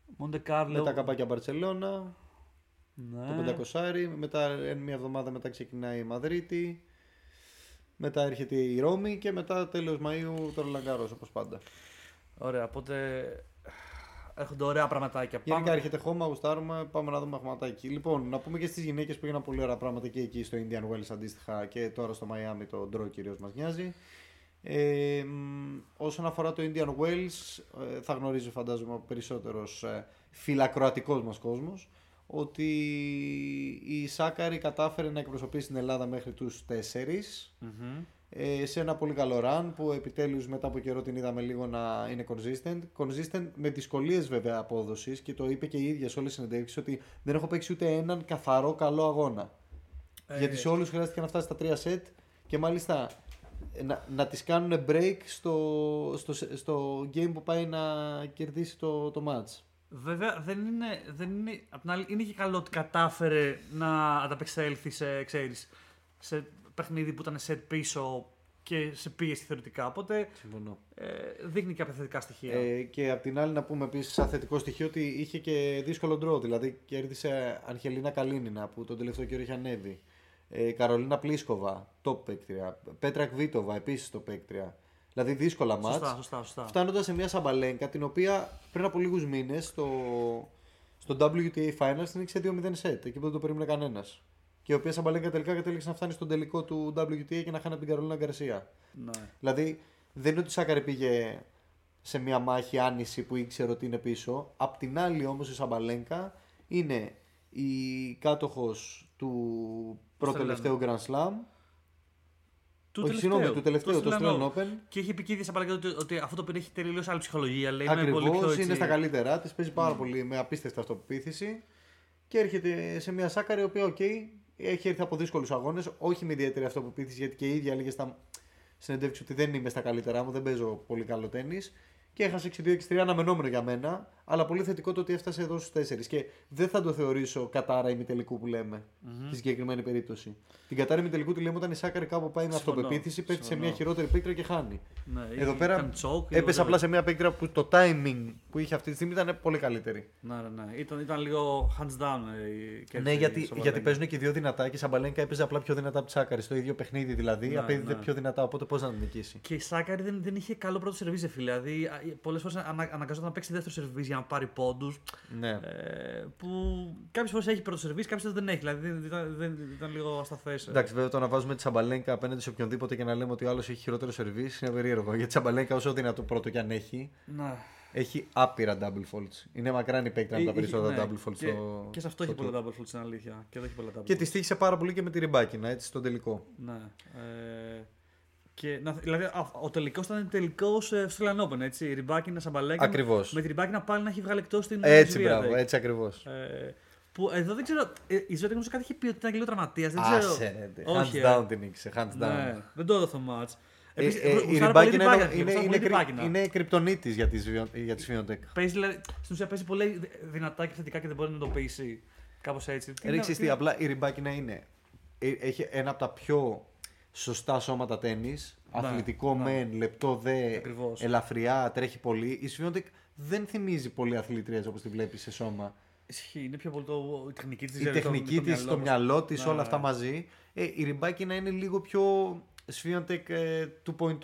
Μοντε Κάρλο. Μετά καπάκια Μπαρτσελώνα. Ναι. Το Πεντακοσάρι. Μετά μία εβδομάδα μετά ξεκινάει η Μαδρίτη. Μετά έρχεται η Ρώμη και μετά τέλος Μαΐου το Ρολαν Γκαρός όπως πάντα. Ωραία, οπότε. Έρχονται ωραία πραγματάκια. Γενικά έρχεται χώμα, γουστάρουμε, πάμε να δούμε πραγματάκια. Λοιπόν, να πούμε και στις γυναίκες που έγιναν πολύ ωραία πράγματα και εκεί στο Indian Wells αντίστοιχα και τώρα στο Miami, το ντρό κυρίως μας νοιάζει. Όσον αφορά το Indian Wells, θα γνωρίζει φαντάζομαι περισσότερος φιλακροατικός μας κόσμος ότι η Σάκαρη κατάφερε να εκπροσωπήσει την Ελλάδα μέχρι τους 4. Σε ένα πολύ καλό run που επιτέλους μετά από καιρό την είδαμε λίγο να είναι consistent με δυσκολίες βέβαια απόδοσης και το είπε και η ίδια σε όλες τις συνεντεύξεις ότι δεν έχω παίξει ούτε έναν καθαρό καλό αγώνα. Γιατί σε όλους χρειάστηκε να φτάσει στα τρία σετ και μάλιστα να τις κάνουν break στο game που πάει να κερδίσει το match. Βέβαια δεν είναι απ' την άλλη, είναι και καλό ότι κατάφερε να ανταπεξέλθει σε παιχνίδι που ήταν set πίσω και σε πίεση θεωρητικά, οπότε δείχνει κάποια θετικά στοιχεία. Και απ' την άλλη να πούμε επίσης σαν θετικό στοιχείο ότι είχε και δύσκολο draw, δηλαδή κέρδισε Αγγελίνα Καλίνινα που τον τελευταίο καιρό είχε ανέβει, Καρολίνα Πλίσκοβα, top παίκτρια, Πέτρα Κβίτοβα επίσης top παίκτρια. Δηλαδή δύσκολα μάτς, φτάνοντας σε μια Σαμπαλένκα την οποία πριν από λίγους μήνες στο WTA Finals την ήξε 2-0 set, εκεί που δεν το περίμενε κανένας. Και η οποία Σαμπαλένκα τελικά κατέληξε να φτάνει στον τελικό του WTA και να χάνει από την Καρολίνα Γκαρσία. Ναι. Δηλαδή δεν είναι ότι η Σάκαρη πήγε σε μια μάχη άνηση που ήξερε ότι είναι πίσω. Απ' την άλλη όμως η Σαμπαλένκα είναι η κάτοχος του προτελευταίου Grand Slam. Του τελευταίου, το Australian Open. Και έχει πει και η Σαμπαλένκα ότι αυτό το παιδί έχει τελείως άλλη ψυχολογία. Ακριβώς, είναι στα καλύτερά της, παίζει πάρα πολύ με απίστευτη αυτοπεποίθηση. Και έρχεται σε μια Σάκαρη η οποία έχει έρθει από δύσκολους αγώνες, όχι με ιδιαίτερη αυτοπεποίθηση, γιατί και η ίδια έλεγε στα συνεντεύξεις ότι δεν είμαι στα καλύτερά μου, δεν παίζω πολύ καλό τένις. Και έχασε 6-2-6-3, αναμενόμενο για μένα, αλλά πολύ θετικό το ότι έφτασε εδώ στους 4. Και δεν θα το θεωρήσω κατάρα ημιτελικού που λέμε στη συγκεκριμένη περίπτωση. Την κατάρα ημιτελικού τη λέμε όταν η Σάκαρη κάπου πάει με αυτοπεποίθηση, πέφτει σε μια χειρότερη παίκτρια και χάνει. Ναι, εδώ πέρα έπεσε απλά σε μια παίκτρια που το timing που είχε αυτή τη στιγμή ήταν πολύ καλύτερη. Ναι. Ήταν λίγο hands down. Ναι, γιατί παίζουν και δύο δυνατά και η Σαμπαλένκα έπαιζε απλά πιο δυνατά από τη Σάκαρη. Στο ίδιο παιχνίδι δηλαδή, απέδιδε πιο δυνατά, οπότε πώς να την νικήσει. Και η Σάκαρη δεν είχε καλό πρώτο σερβίς, φίλε. Πολλές φορές αναγκαζόταν να παίξει δεύτερο σερβίς για να πάρει πόντους. Ναι. Που κάποιες φορές έχει πρώτο σερβίς, κάποιες φορές δεν έχει. Δηλαδή ήταν λίγο ασταθές. Εντάξει, βέβαια το να βάζουμε τη Σαμπαλένκα απέναντι σε οποιονδήποτε και να λέμε ότι ο άλλος έχει χειρότερο σερβίς είναι περίεργο. Γιατί η Σαμπαλένκα, όσο δυνατό πρώτο κι αν έχει, έχει άπειρα double faults. Είναι μακράν η παίκτρια από τα περισσότερα double faults. Και σε αυτό έχει πολλά double faults, είναι αλήθεια. Και τη τύχησε πάρα πολύ και με τη Ριμπάκινα, έτσι, στον τελικό. Ναι. Δηλαδή, ο τελικός ήταν τελικός Australian Open, έτσι. Η Ριμπάκινα Σαμπαλένκα. Ακριβώς. Με τη Ριμπάκινα πάλι να έχει βγάλει εκτός την Σβιαντέκ. Έτσι, μπράβο, έτσι ακριβώς. Που εδώ δεν ξέρω. Η Σβιαντέκ νομίζω κάτι είχε πει ότι ήταν λίγο τραυματίας. Άσε, ρε. Όχι. Hands down την ήξερε. Ναι, δεν το έδωθε μάτς. Η Ριμπάκινα είναι κρυπτονίτης για τη Σβιαντέκ. Στην ουσία παίζει πολύ δυνατά και θετικά και δεν μπορεί να το πείσει. Κάπως έτσι. Ρίξει απλά η Ριμπάκινα έχει ένα από τα πιο σωστά σώματα τένις, αθλητικό μεν, λεπτό δε, ακριβώς, ελαφριά, τρέχει πολύ. Η Σβιαντέκ δεν θυμίζει πολύ αθλητρία όπως τη βλέπεις σε σώμα. Ισχύει, είναι πιο πολύ η τεχνική της, το μυαλό της, όλα αυτά μαζί. Η Ριμπάκινα είναι λίγο πιο Σβιαντέκ 2.1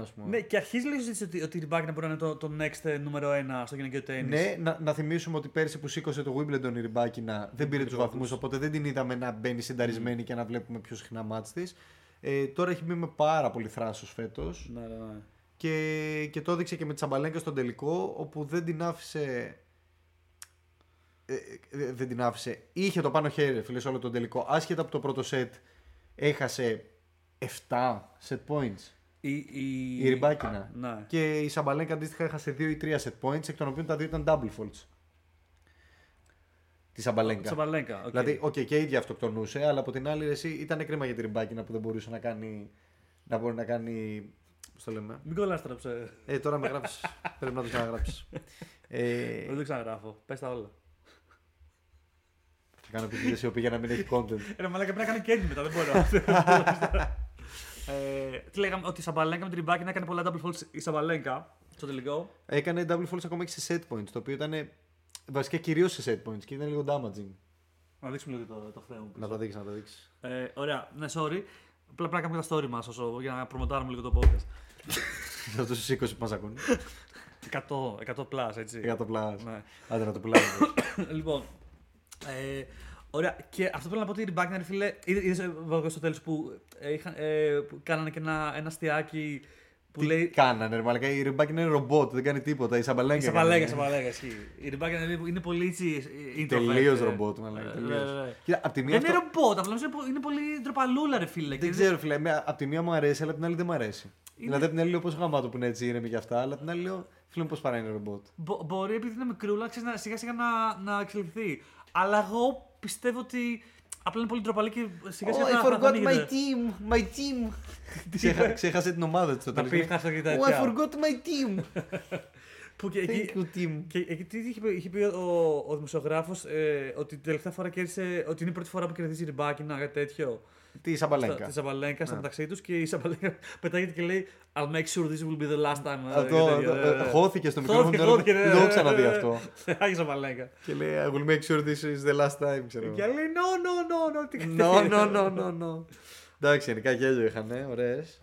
ας πούμε. Ναι, και αρχίζει λίγο ότι η Ριμπάκινα μπορεί να είναι το next νούμερο 1 στο γυναικείο τένις. Ναι, να θυμίσουμε ότι πέρσι που σήκωσε το Wimbledon η Ριμπάκινα δεν πήρε τους βαθμούς, οπότε δεν την είδαμε να μπαίνει συνταρισμένη και να βλέπουμε πιο συχνά μάτς της. Τώρα έχει μπει με πάρα πολύ θράσος φέτος. Ναι. Και το έδειξε και με τη Σαμπαλένκα στον τελικό, όπου δεν την άφησε. Είχε το πάνω χέρι, φίλε, όλο τον τελικό. Άσχετα από το πρώτο σετ, έχασε 7 set points η Ριμπάκινα. Ναι. Και η Σαμπαλένκα αντίστοιχα έχασε 2 ή 3 set points, εκ των οποίων τα 2 ήταν double faults. Τη Σαμπαλένκα. Okay. Δηλαδή, και η ίδια αυτοκτονούσε, αλλά από την άλλη ήταν κρίμα για τη Ριμπάκινα που δεν μπορούσε να κάνει. Πώς το λέμε. Μην κολλάστραψε. Τώρα με γράφεις. Πρέπει να το ξαναγράψεις. Δεν το ξαναγράφω. Πες τα όλα. Θα κάνω επικοινωνία σιωπή για να μην έχει content. Μαλάκα πρέπει να κάνω και έντυπη μετά, δεν μπορώ. Τι λέγαμε, ότι η Σαμπαλένκα με την Ριμπάκινα έκανε πολλά double faults. Η Σαμπαλένκα στο τελικό έκανε double faults ακόμα και σε set points. Το οποίο ήταν βασικά κυρίως σε set points και ήταν λίγο damaging. Να δείξουμε λίγο το θέμα. Να το δείξεις. Ωραία, ναι, sorry. Απλά πρέπει να κάνουμε τα story μας για να προμοτάρουμε λίγο το podcast. Θα τους 20 που μας ακούνε. 100+, έτσι. 100+. Άντε να το πουλάμε. Λοιπόν. Ωραία, και αυτό πρέπει να πω ότι η Ριμπάκινα, φίλε, είδες στο τέλος που κάνανε και ένα αστιάκι που λέει. Κάνανε, μαλάκα. Η Ριμπάκινα είναι ρομπότ, δεν κάνει τίποτα. Η Σαμπαλένκα. Η Σαμπαλένκα, ισχύει. Η Ριμπάκινα είναι πολύ έτσι. Τελείως ρομπότ, μαλάκα. Δεν είναι ρομπότ, απλά είναι πολύ ντροπαλούλα, ρε φίλε. Δεν ξέρω, φίλε. Απ' τη μία μου αρέσει, αλλά απ' την άλλη δεν μου αρέσει. Δηλαδή απ' την άλλη λέω πόσο γαμάτο που είναι έτσι ήρεμη και αυτά, αλλά απ' την άλλη λέω φίλε μου πώς παρά είναι ρομπότ. Μπορεί επειδή είναι μικρούλα, ξέρεις, σιγά σιγά να εξελιχθεί. Αλλά εγώ πιστεύω ότι Απλά είναι πολύ ντροπαλή και σιγά σιγά θα ανοίγεται. I forgot my team, my team. Ξέχασε την ομάδα της. Να πήγε χάσα και τα I forgot my team. Thank you team. Και είχε πει ο δημοσιογράφος ότι την τελευταία φορά κέρδισε, ότι είναι η πρώτη φορά που κερδίζει η Ριμπάκινα, κάτι τέτοιο. Τη Σαμπαλέγκα. Τη Σαμπαλέγκα στα μεταξύ του και η Σαμπαλέγκα πετάγεται και λέει I'll make sure this will be the last time. Χώθηκε στο μικρόφωνο. Δεν το ξαναδεί αυτό. Άγιε Σαμπαλέγκα. Και λέει I will make sure this is the last time. Και λέει No. Εντάξει, γενικά γέλιο είχαν, ωραίες.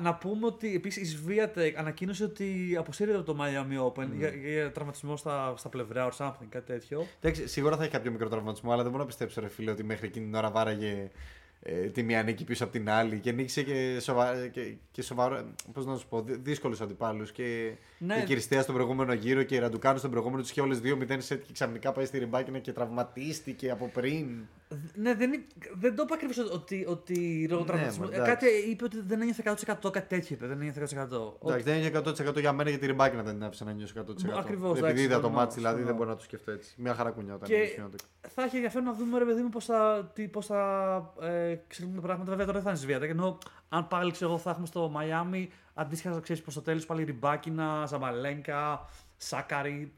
Να πούμε ότι επίσης η Swiatek ανακοίνωσε ότι αποσύρεται από το Miami Open για τραυματισμό στα πλευρά, or something, κάτι τέτοιο. Εντάξει, σίγουρα θα έχει κάποιο μικρό τραυματισμό, αλλά δεν μπορώ να πιστέψω, ρε φίλε, ότι μέχρι εκείνη την ώρα βάραγε τη μία νίκη πίσω από την άλλη και νίκησε και σοβαρό. Πώς να σου πω, δύσκολους αντιπάλους. Και ναι. Η Κυριστέα στον προηγούμενο γύρο και η Ραντουκάνου στον προηγούμενο, τους είχε όλες 2-0 σετ και ξαφνικά πάει στη Ριμπάκινα και τραυματίστηκε από πριν. Ναι, δεν το είπα ακριβώς ότι λόγω τραυματισμού. Ναι, κάτι είπε ότι δεν ένιωθε 100%, κάτι τέτοιο είπε. Δεν ένιωθε 100%. Εντάξει, δεν ένιωθε 100% για μένα, γιατί η Ριμπάκινα δεν την άφησε να νιώσει 100%. Ακριβώς. Επειδή είδα το μάτς, δηλαδή δεν μπορώ να το σκεφτώ έτσι. Μια χαρακουνιά όταν είναι. Θα είχε ενδιαφέρον να δούμε, ρε παιδί μου, πώς θα εξελίξουν τα πράγματα. Βέβαια τώρα δεν θα είναι Σβιάτεκ. Ενώ αν πάλι ξέρω εγώ θα έχουμε στο Μαϊάμι αντίστοιχα, ξέρει προ το τέλο πάλι Ριμπάκινα, Ζαμπαλέγκα, Σάκαρη.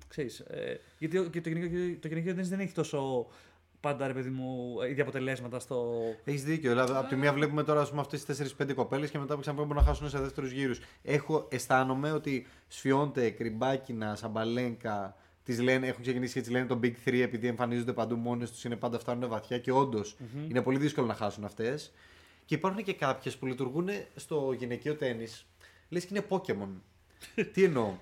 Γιατί το γενικό δεν έχει τόσο. Πάντα, ρε παιδί μου, ίδια αποτελέσματα στο. Έχεις δίκιο. Δηλαδή, από τη μία βλέπουμε τώρα αυτές τις 4-5 κοπέλες και μετά που ξαναπούμε μπορούν να χάσουν σε δεύτερους γύρους. Αισθάνομαι ότι Σφιόντεκ, Ριμπάκινα, Σαμπαλέγκα έχουν ξεκινήσει και τις λένε το Big 3 επειδή εμφανίζονται παντού μόνες τους, είναι πάντα φτάνουν βαθιά και όντως είναι πολύ δύσκολο να χάσουν αυτές. Και υπάρχουν και κάποιες που λειτουργούν στο γυναικείο τένις. Λες και είναι Pokémon. Τι εννοώ.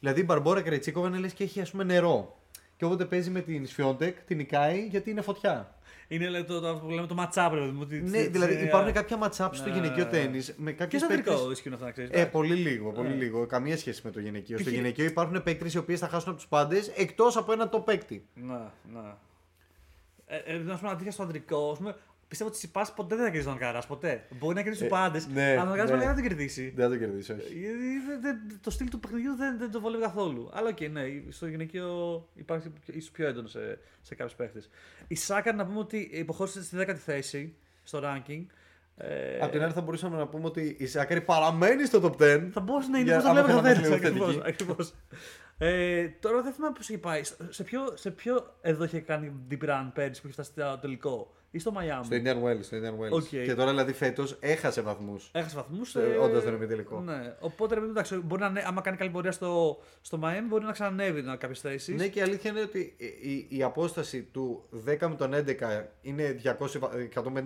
Δηλαδή η Μπαρμπόρα Κρετσίκοβα λες και έχει, ας πούμε, νερό. Και όποτε παίζει με την Σφιόντεκ, την νικάει γιατί είναι φωτιά. Είναι το που λέμε το match-up, δηλαδή. Ναι, δηλαδή υπάρχουν κάποια match-up στο γυναικείο τένις. Και στο αντρικό ισχύουν αυτά, να ξέρεις. Πολύ λίγο. Καμία σχέση με το γυναικείο. Στο γυναικείο υπάρχουν παίκτες οι οποίες θα χάσουν από τους πάντες εκτός από έναν το παίκτη. Ναι. Να πούμε αντίχα στο αντρικό, πιστεύω ότι Τσιπάς ποτέ δεν θα κερδίσει τον Αλκαράς. Ποτέ. Μπορεί να κερδίσει τους πάντες, αλλά τον Αλκαράς δεν θα τον κερδίσει. Δεν θα τον κερδίσει, όχι. Το στυλ του παιχνιδιού δεν το βολεύει καθόλου. Αλλά οκ, ναι, στο γυναικείο υπάρχει ίσως πιο έντονο σε κάποιους παίχτες. Η Σάκαρ, να πούμε ότι υποχώρησε στη 10η θέση στο ranking. Απ' την άλλη, θα μπορούσαμε να πούμε ότι η Σάκαρη παραμένει στο top 10. Θα μπορούσε να είναι όπως το βλέπω καθένας. Ακριβώς. Τώρα δεν θυμάμαι πώς είχε πάει. Σε ποιο εδώ είχε κάνει deep run πέρυσι που είχε φτάσει στο τελικό. Ή στο Miami. Στο Indian Wells. Okay. Και τώρα δηλαδή φέτος έχασε βαθμούς. Όντας δεν είναι τελικό. Ναι. Οπότε εντάξει, μπορεί να, άμα κάνει καλή πορεία στο Miami, μπορεί να ξανανεύει κάποιες θέσεις. Ναι, και η αλήθεια είναι ότι η απόσταση του 10 με τον 11 είναι 150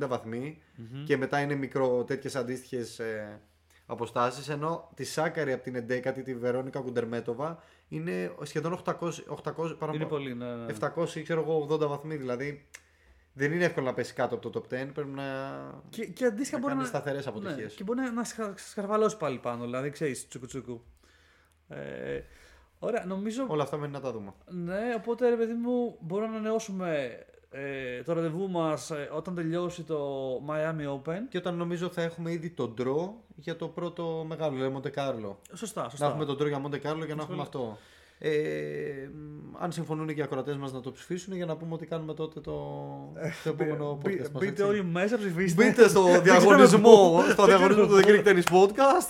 βαθμοί και μετά είναι μικρό τέτοιες αντίστοιχες αποστάσεις. Ενώ τη Σάκαρη από την 11η, τη Βερόνικα Κουντερμέτοβα, είναι σχεδόν 800 παραπάνω. Πολύ, ναι. 700 ξέρω εγώ 80 βαθμοί δηλαδή. Δεν είναι εύκολο να πέσει κάτω από το top 10, πρέπει να. Και αντίστοιχα να μπορεί να. Σταθερές αποτυχίες. Ναι, και μπορεί να σκαρβαλώσει πάλι πάνω, δηλαδή ξέρεις, τσουκουτσούκου. Ωραία, νομίζω. Όλα αυτά μένει να τα δούμε. Ναι, οπότε ρε παιδί μου, μπορούμε να ανανεώσουμε το ραντεβού μας όταν τελειώσει το Miami Open. Και όταν νομίζω θα έχουμε ήδη τον draw για το πρώτο μεγάλο, δηλαδή Μοντεκάρλο. Σωστά. Να έχουμε τον draw για Μοντεκάρλο για να έχουμε αυτό. Αν συμφωνούν και οι ακροατές μας να το ψηφίσουν για να πούμε ότι κάνουμε τότε το επόμενο podcast. Μπείτε όλοι μέσα, ψηφίστε. Μπείτε στο διαγωνισμό του The Greek Tennis Podcast.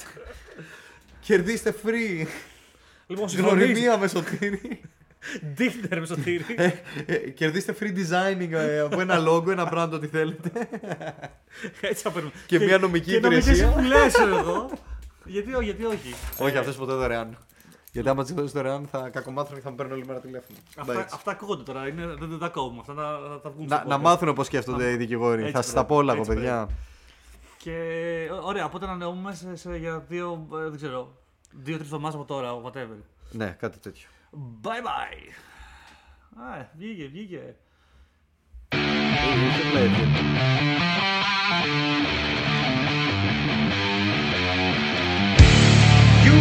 Κερδίστε free. Λοιπόν, γνωριμία με Σωτήρη. Δείχτερ με Σωτήρη. Κερδίστε free designing από ένα logo, ένα brand, ό,τι θέλετε. Και μια νομική υπηρεσία. Και νομικές συμβουλές εδώ. Γιατί όχι. Όχι, αυτές ποτέ δωρεάν. Γιατί άμα τις δώσεις δωρεάν θα κακομάθουν και θα μου παίρνουν όλη μέρα τηλέφωνο. Αυτά ακούγονται τώρα, δεν τα κόβουμε. Αυτά τα βγουν να μάθουν πώς σκέφτονται οι δικηγόροι. Έτσι, θα σας τα πω όλα, παιδιά. Και ωραία, οπότε ανανεώμουμε για 2-3 εβδομάδες από τώρα, whatever. Ναι, κάτι τέτοιο. Bye. Βγήκε. You